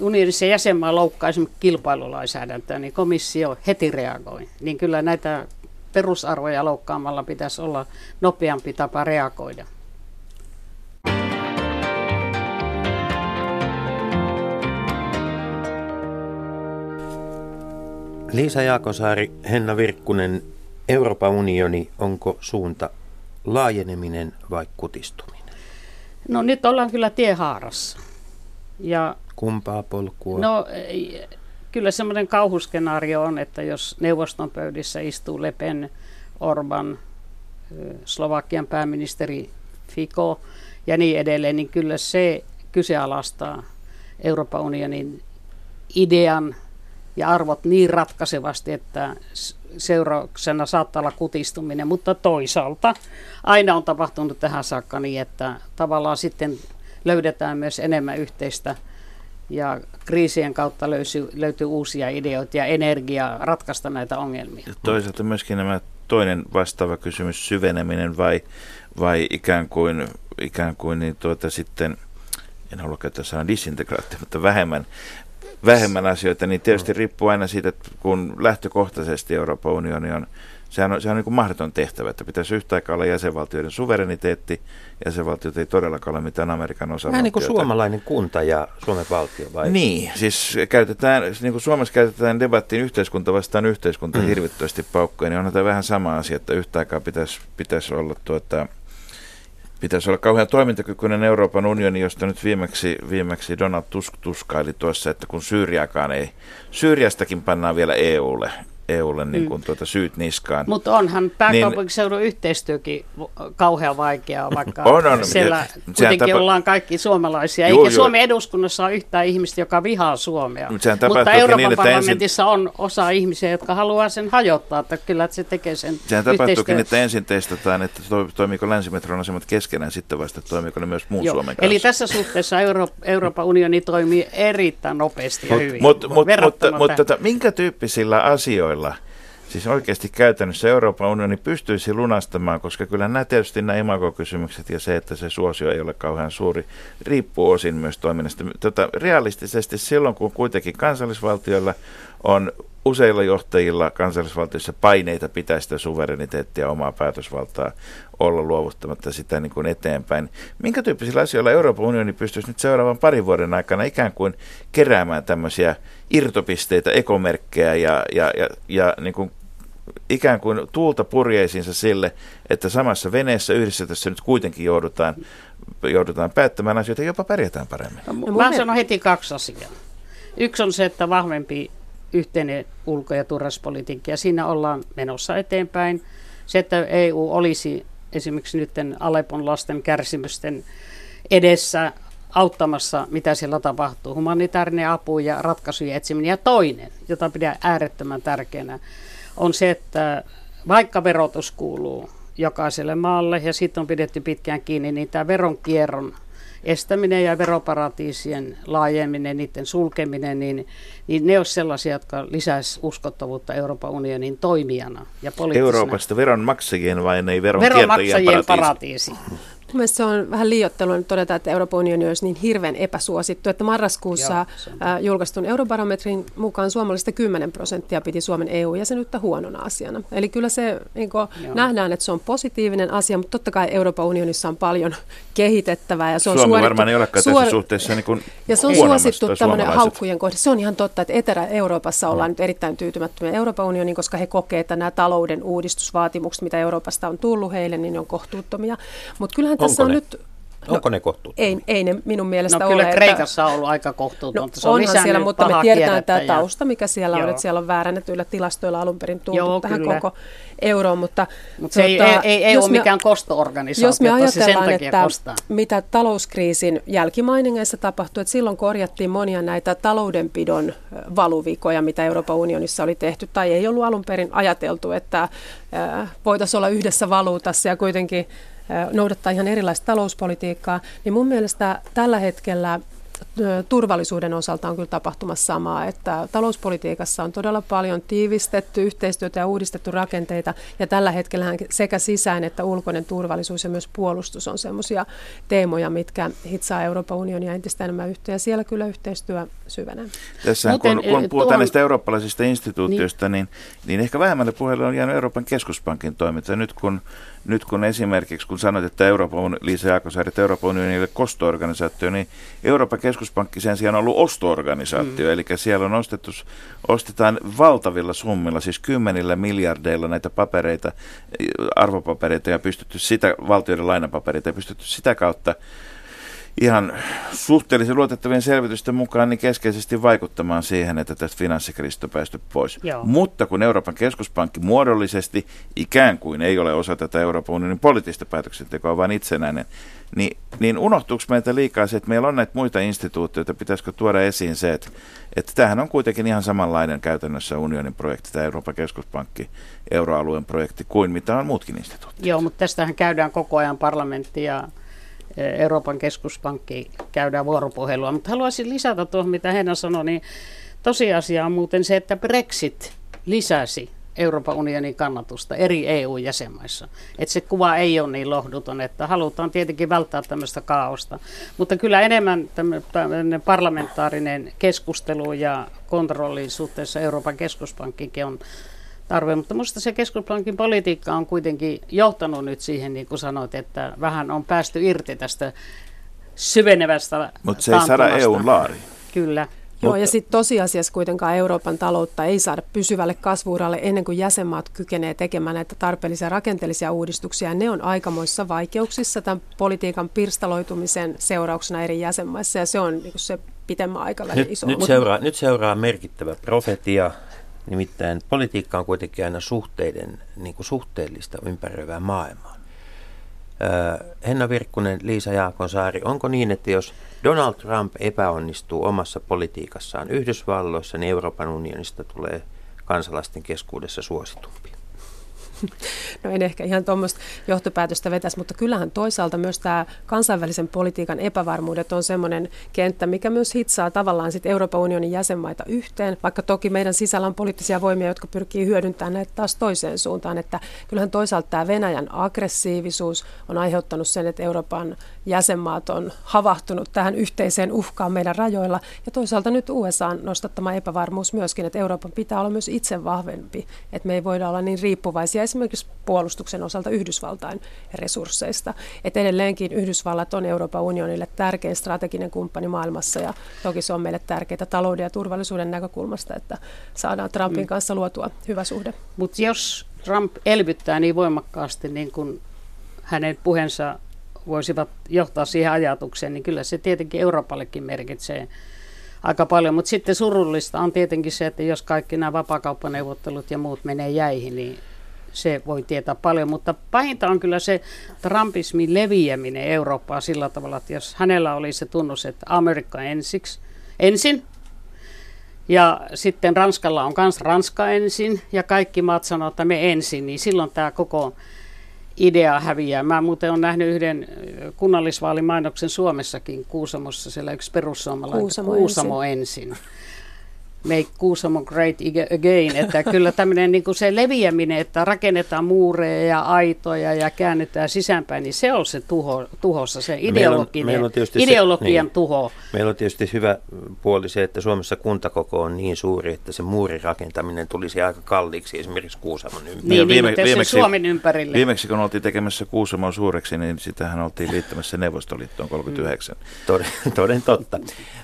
unionissa jäsenmaa loukkaa esimerkiksi kilpailulainsäädäntöä, niin komissio heti reagoi. Niin kyllä näitä perusarvoja loukkaamalla pitäisi olla nopeampi tapa reagoida. Liisa Jaakonsaari, Henna Virkkunen, Euroopan unioni, onko suunta laajeneminen vai kutistuminen? No nyt ollaan kyllä tiehaarassa. Ja kumpaa polkua? No ei. Kyllä semmoinen kauhuskenaario on, että jos neuvoston pöydissä istuu Le Pen, Orban, Slovakian pääministeri Fico ja niin edelleen, niin kyllä se kyseenalaistaa Euroopan unionin idean ja arvot niin ratkaisevasti, että seurauksena saattaa olla kutistuminen, mutta toisaalta aina on tapahtunut tähän saakka niin, että tavallaan sitten löydetään myös enemmän yhteistä. Ja kriisien kautta löytyy, löytyy uusia ideoita ja energiaa ratkaista näitä ongelmia. Ja toisaalta myöskin nämä toinen vastaava kysymys, syveneminen vai, vai ikään kuin, ikään kuin niin tuota sitten, en halua käyttää sanaa disintegraatio, mutta vähemmän, vähemmän asioita, niin tietysti riippuu aina siitä, että kun lähtökohtaisesti Euroopan unioni on, sehän on, sehän on niin kuin mahdoton tehtävä, että pitäisi yhtä aikaa olla jäsenvaltioiden suvereniteetti. Jäsenvaltiot ei todellakaan ole mitään Amerikan osavaltioita. Vähän niin kuin suomalainen kunta ja Suomen valtio vai? Niin, siis käytetään, niin kuin Suomessa käytetään debattiin yhteiskunta vastaan yhteiskunta mm. hirvittävästi paukkoja, niin onhan tämä vähän sama asia, että yhtä aikaa pitäisi, pitäisi olla tuota... Pitäisi olla kauhean toimintakykyinen Euroopan unioni, josta nyt viimeksi, viimeksi Donald Tusk tuskaili tuossa, että kun Syyriakaan ei, Syyriastakin pannaan vielä EUlle, EUlle niin kuin mm. tuota syyt niskaan. Mutta onhan pääkaupunkiseudun niin, yhteistyökin kauhean vaikeaa, vaikka on, on, siellä ja, kuitenkin tapa... ollaan kaikki suomalaisia. Juu, eikä juu. Suomen eduskunnassa ole yhtään ihmistä, joka vihaa Suomea, mutta Euroopan niin, parlamentissa ensin... on osa ihmisiä, jotka haluaa sen hajottaa, että kyllä se tekee sen sehän tapahtuukin, että ensin testataan, että toimiiko länsimetron asemat keskenään, sitten vasta toimiiko ne myös muun joo. Suomen kanssa. Eli tässä suhteessa Euro- Euroopan unioni toimii erittäin nopeasti ja hyvin. Mut, mut, mut, mutta mutta minkä tyyppisillä asioilla? siis oikeasti käytännössä Euroopan unioni pystyisi lunastamaan, koska kyllä nämä tietysti nämä imagokysymykset ja se, että se suosio ei ole kauhean suuri, riippuu osin myös toiminnasta. Tota, realistisesti silloin, kun kuitenkin kansallisvaltioilla on useilla johtajilla kansallisvaltioissa paineita pitää sitä suvereniteettia, omaa päätösvaltaa olla luovuttamatta sitä niin kuin eteenpäin. Minkä tyyppisillä asioilla Euroopan unioni pystyisi nyt seuraavan parin vuoden aikana ikään kuin keräämään tämmöisiä irtopisteitä, ekomerkkejä ja, ja, ja, ja niin kuin ikään kuin tuulta purjeisiinsa sille, että samassa veneessä yhdessä tässä nyt kuitenkin joudutaan, joudutaan päättämään asioita ja jopa pärjätään paremmin? No, mä sanon heti kaksi asiaa. Yksi on se, että vahvempi yhteinen ulko- ja turvallisuuspolitiikka, ja siinä ollaan menossa eteenpäin. Se, että E U olisi esimerkiksi nyt Alepon lasten kärsimysten edessä auttamassa, mitä siellä tapahtuu, humanitaarinen apu ja ratkaisujen etsiminen. Ja toinen, jota pidän äärettömän tärkeänä, on se, että vaikka verotus kuuluu jokaiselle maalle, ja siitä on pidetty pitkään kiinni, niin tämä veronkierron estäminen ja veroparatiisien laajeminen, niiden sulkeminen, niin, niin ne olisi sellaisia, jotka lisäisivät uskottavuutta Euroopan unionin toimijana ja poliittisena. Euroopasta veronmaksajien vai ei veronkiertäjien paratiisi? Mielestäni se on vähän liioittelua nyt todeta, että Euroopan unioni olisi niin hirveän epäsuosittu, että marraskuussa Joo, julkaistun eurobarometrin mukaan suomalaisista kymmenen prosenttia piti Suomen E U-jäsenyyttä huonona asiana. Eli kyllä se niin kuin nähdään, että se on positiivinen asia, mutta totta kai Euroopan unionissa on paljon kehitettävää. Ja se on Suomi suorittu, varmaan ei olekaan suor... tässä suhteessa niin kuin ja se on suosittu tämmöinen haukkujen kohde. Se on ihan totta, että Etelä-Euroopassa ollaan nyt erittäin tyytymättömiä Euroopan unioniin, koska he kokee, että nämä talouden uudistusvaatimukset, mitä Euroopasta on tullut heille, niin ne on kohtuuttomia. Mutta kyllähän Onko ne? Nyt, no, Onko ne kohtuuttomia? Ei, ei ne minun mielestä no, ole. No kyllä Kreikassa on ollut aika kohtuutonta. No, se on onhan siellä, mutta me tiedetään tämä tausta, mikä siellä Joo. on, että siellä on väärännetyillä tilastoilla alun perin tullut Joo, tähän kyllä. koko euroon. Mutta Mut se tuota, ei, ei, ei ole me, mikään kosto-organisaatio, jos me ajatellaan, se että kostaa. Mitä talouskriisin jälkimainingeissa tapahtui, että silloin korjattiin monia näitä taloudenpidon valuvikoja, mitä Euroopan unionissa oli tehty, tai ei ollut alun perin ajateltu, että äh, voitaisiin olla yhdessä valuutassa ja kuitenkin noudattaa ihan erilaista talouspolitiikkaa, niin mun mielestä tällä hetkellä turvallisuuden osalta on kyllä tapahtumassa samaa, että talouspolitiikassa on todella paljon tiivistetty yhteistyötä ja uudistettu rakenteita, ja tällä hetkellä sekä sisäinen että ulkoinen turvallisuus ja myös puolustus on semmoisia teemoja, mitkä hitsaa Euroopan unionia entistä enemmän yhteen, ja siellä kyllä yhteistyö syvenee. Tässä kun, kun puhutaan näistä eurooppalaisista instituutioista, niin, niin ehkä vähemmälle puheelle on jäänyt Euroopan keskuspankin toiminta. Nyt kun Nyt kun esimerkiksi, kun sanoit, että Euroopan, Liisa Jaakonsaari, että Euroopan unioni ei ole kosto-organisaatio, niin Euroopan keskuspankki sen sijaan on ollut osto-organisaatio. Mm. Eli siellä on ostettu, ostetaan valtavilla summilla, siis kymmenillä miljardeilla näitä papereita, arvopapereita ja pystytty sitä, valtioiden lainapapereita ja pystytty sitä kautta ihan suhteellisen luotettavien selvitysten mukaan niin keskeisesti vaikuttamaan siihen, että tästä finanssikriisistä on päästy pois. Joo. Mutta kun Euroopan keskuspankki muodollisesti ikään kuin ei ole osa tätä Euroopan unionin poliittista päätöksentekoa, vaan itsenäinen, niin, niin unohtuuko meiltä liikaa se, että meillä on näitä muita instituutioita, pitäisikö tuoda esiin se, että, että tämähän on kuitenkin ihan samanlainen käytännössä unionin projekti, tämä Euroopan keskuspankki, euroalueen projekti, kuin mitä on muutkin instituutiot. Joo, mutta tästähän käydään koko ajan parlamenttia. Euroopan keskuspankki käydään vuoropuhelua, mutta haluaisin lisätä tuohon, mitä Henna sanoi, niin tosiasia on muuten se, että Brexit lisäsi Euroopan unionin kannatusta eri E U-jäsenmaissa. Että se kuva ei ole niin lohduton, että halutaan tietenkin välttää tämmöistä kaaosta, mutta kyllä enemmän tämmöinen parlamentaarinen keskustelu ja kontrolli suhteessa Euroopan keskuspankkiinkin on tarve, mutta minusta se keskuspankin politiikka on kuitenkin johtanut nyt siihen, niin kuin sanoit, että vähän on päästy irti tästä syvenevästä taantumasta. Mutta se ei saada E U:n laariin. Kyllä. Joo, ja sitten tosiasiassa kuitenkaan Euroopan taloutta ei saada pysyvälle kasvu-uralle ennen kuin jäsenmaat kykenevät tekemään näitä tarpeellisia rakenteellisia uudistuksia. Ja ne on aikamoissa vaikeuksissa tämän politiikan pirstaloitumisen seurauksena eri jäsenmaissa, ja se on niin kuin se pitemmän aikavälin iso. Nyt, nyt, seuraa, nyt seuraa merkittävä profetia. Nimittäin politiikka on kuitenkin aina suhteiden, niin kuin suhteellista ympäröivää maailmaa. Öö, Henna Virkkunen, Liisa Jaakonsaari, onko niin, että jos Donald Trump epäonnistuu omassa politiikassaan Yhdysvalloissa, niin Euroopan unionista tulee kansalaisten keskuudessa suositumpi? No en ehkä ihan tuommoista johtopäätöstä vetäisi, mutta kyllähän toisaalta myös tämä kansainvälisen politiikan epävarmuudet on semmoinen kenttä, mikä myös hitsaa tavallaan sit Euroopan unionin jäsenmaita yhteen, vaikka toki meidän sisällä on poliittisia voimia, jotka pyrkii hyödyntämään näitä taas toiseen suuntaan, että kyllähän toisaalta tämä Venäjän aggressiivisuus on aiheuttanut sen, että Euroopan jäsenmaat on havahtunut tähän yhteiseen uhkaan meidän rajoilla ja toisaalta nyt U S A:n nostattama epävarmuus myöskin, että Euroopan pitää olla myös itse vahvempi, että me ei voida olla niin riippuvaisia esimerkiksi puolustuksen osalta Yhdysvaltain resursseista. Että edelleenkin Yhdysvallat on Euroopan unionille tärkein strateginen kumppani maailmassa ja toki se on meille tärkeää talouden ja turvallisuuden näkökulmasta, että saadaan Trumpin kanssa luotua hyvä suhde. Mutta jos Trump elvyttää niin voimakkaasti, niin kuin hänen puheensa voisivat johtaa siihen ajatukseen, niin kyllä se tietenkin Euroopallekin merkitsee aika paljon. Mutta sitten surullista on tietenkin se, että jos kaikki nämä vapaakauppaneuvottelut ja muut menee jäihin, niin se voi tietää paljon. Mutta pahinta on kyllä se trumpismin leviäminen Eurooppaan sillä tavalla, että jos hänellä oli se tunnus, että Amerikka ensiksi, ensin, ja sitten Ranskalla on myös Ranska ensin, ja kaikki maat sanoo, että me ensin, niin silloin tämä koko idea häviää. Mä muuten olen nähnyt yhden kunnallisvaalimainoksen Suomessakin Kuusamossa, siellä yksi perussuomalainen Kuusamo, Kuusamo ensin. ensin. Make Kuusamo great again, että kyllä tämmöinen niin kuin se leviäminen, että rakennetaan muureja ja aitoja ja käännytään sisäänpäin, niin se on se tuho, tuhossa, se ideologinen, meillä on, meillä on ideologian se, niin, tuho. Meillä on tietysti hyvä puoli se, että Suomessa kuntakoko on niin suuri, että se muurin rakentaminen tulisi aika kalliiksi esimerkiksi Kuusamon ympärille. Niin, viime, niin viimeksi, Suomen ympärille. Viimeksi kun oltiin tekemässä Kuusamon suureksi, niin sitähän oltiin liittämässä Neuvostoliittoon kolmekymmentäyhdeksän. Toden, toden totta.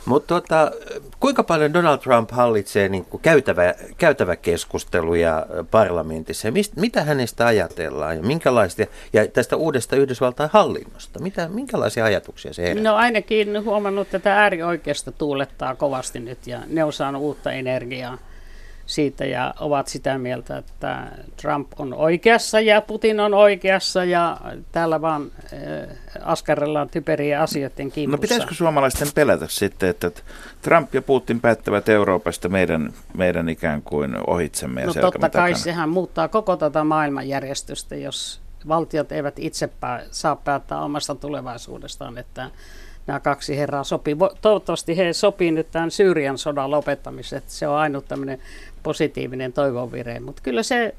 Mutta tota, kuinka paljon Donald Trump hallitsee niin kuin käytävä, käytäväkeskusteluja parlamentissa. Mist, mitä hänestä ajatellaan ja minkälaista, ja tästä uudesta Yhdysvaltain hallinnosta, mitä, minkälaisia ajatuksia se herättää? No ainakin huomannut, että tätä äärioikeasta tuulettaa kovasti nyt ja ne on saanut uutta energiaa siitä ja ovat sitä mieltä, että Trump on oikeassa ja Putin on oikeassa ja täällä vaan äh, askarrellaan typeriä asioiden kimpussa. No pitäisikö suomalaisten pelätä sitten, että Trump ja Putin päättävät Euroopasta meidän, meidän ikään kuin ohitsemme? Ja no totta kai sehän muuttaa koko tätä maailmanjärjestystä, jos valtiot eivät itse pää, saa päättää omasta tulevaisuudestaan, että nämä kaksi herraa sopii. Toivottavasti he sopii nyt tämän Syyrian sodan lopettamiseen, se on ainut tämmöinen positiivinen toivonvire, mutta kyllä se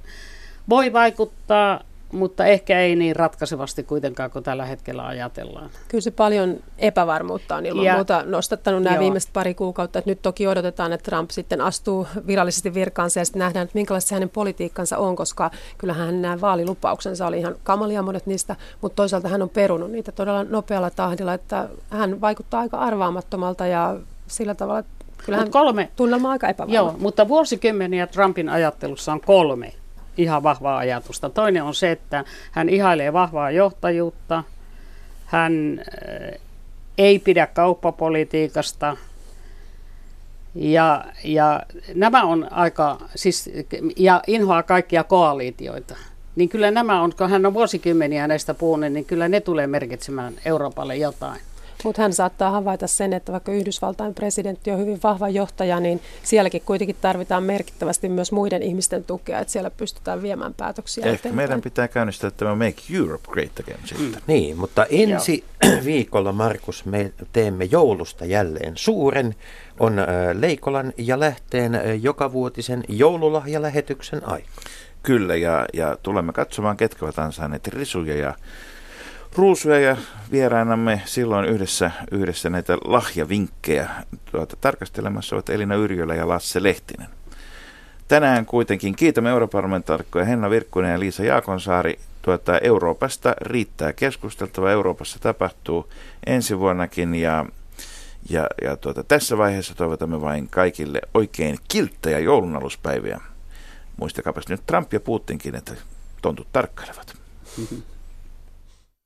voi vaikuttaa, mutta ehkä ei niin ratkaisevasti kuitenkaan kuin tällä hetkellä ajatellaan. Kyllä se paljon epävarmuutta on ilman ja, muuta nostattanut nämä joo. viimeiset pari kuukautta, että nyt toki odotetaan, että Trump sitten astuu virallisesti virkaansa ja sitten nähdään, että minkälaista hänen politiikkansa on, koska kyllähän nämä vaalilupauksensa oli ihan kamalia monet niistä, mutta toisaalta hän on perunut niitä todella nopealla tahdilla, että hän vaikuttaa aika arvaamattomalta ja sillä tavalla, kyllähän kolme, tunnelma aika epävarma. Joo, mutta vuosikymmeniä Trumpin ajattelussa on kolme ihan vahvaa ajatusta. Toinen on se, että hän ihailee vahvaa johtajuutta, hän ei pidä kauppapolitiikasta ja, ja nämä on aika, siis, ja inhoaa kaikkia koaliitioita. Niin kyllä nämä on, kun hän on vuosikymmeniä näistä puhunut, niin kyllä ne tulee merkitsemään Euroopalle jotain. Mutta hän saattaa havaita sen, että vaikka Yhdysvaltain presidentti on hyvin vahva johtaja, niin sielläkin kuitenkin tarvitaan merkittävästi myös muiden ihmisten tukea, että siellä pystytään viemään päätöksiä. Ehkä eteenpäin. Meidän pitää käynnistää tämä Make Europe Great Again sitten. Niin, mutta ensi Joo. viikolla, Markus, me teemme joulusta jälleen suuren. On Leikolan ja Lähteen jokavuotisen joululahjalähetyksen aika. Kyllä, ja, ja tulemme katsomaan, ketkä ovat ansainneet risuja ja ruusuja ja vieraanamme silloin yhdessä, yhdessä näitä lahjavinkkejä tuota, tarkastelemassa ovat Elina Yrjölä ja Lasse Lehtinen. Tänään kuitenkin kiitämme europarlamentaarikkoja Henna Virkkunen ja Liisa Jaakonsaari. Tuota, Euroopasta riittää keskusteltava. Euroopassa tapahtuu ensi vuonnakin ja, ja, ja tuota, tässä vaiheessa toivotamme vain kaikille oikein kilttejä joulunaluspäiviä. Muistakaapas nyt Trump ja Putinkin, että tontut tarkkailevat.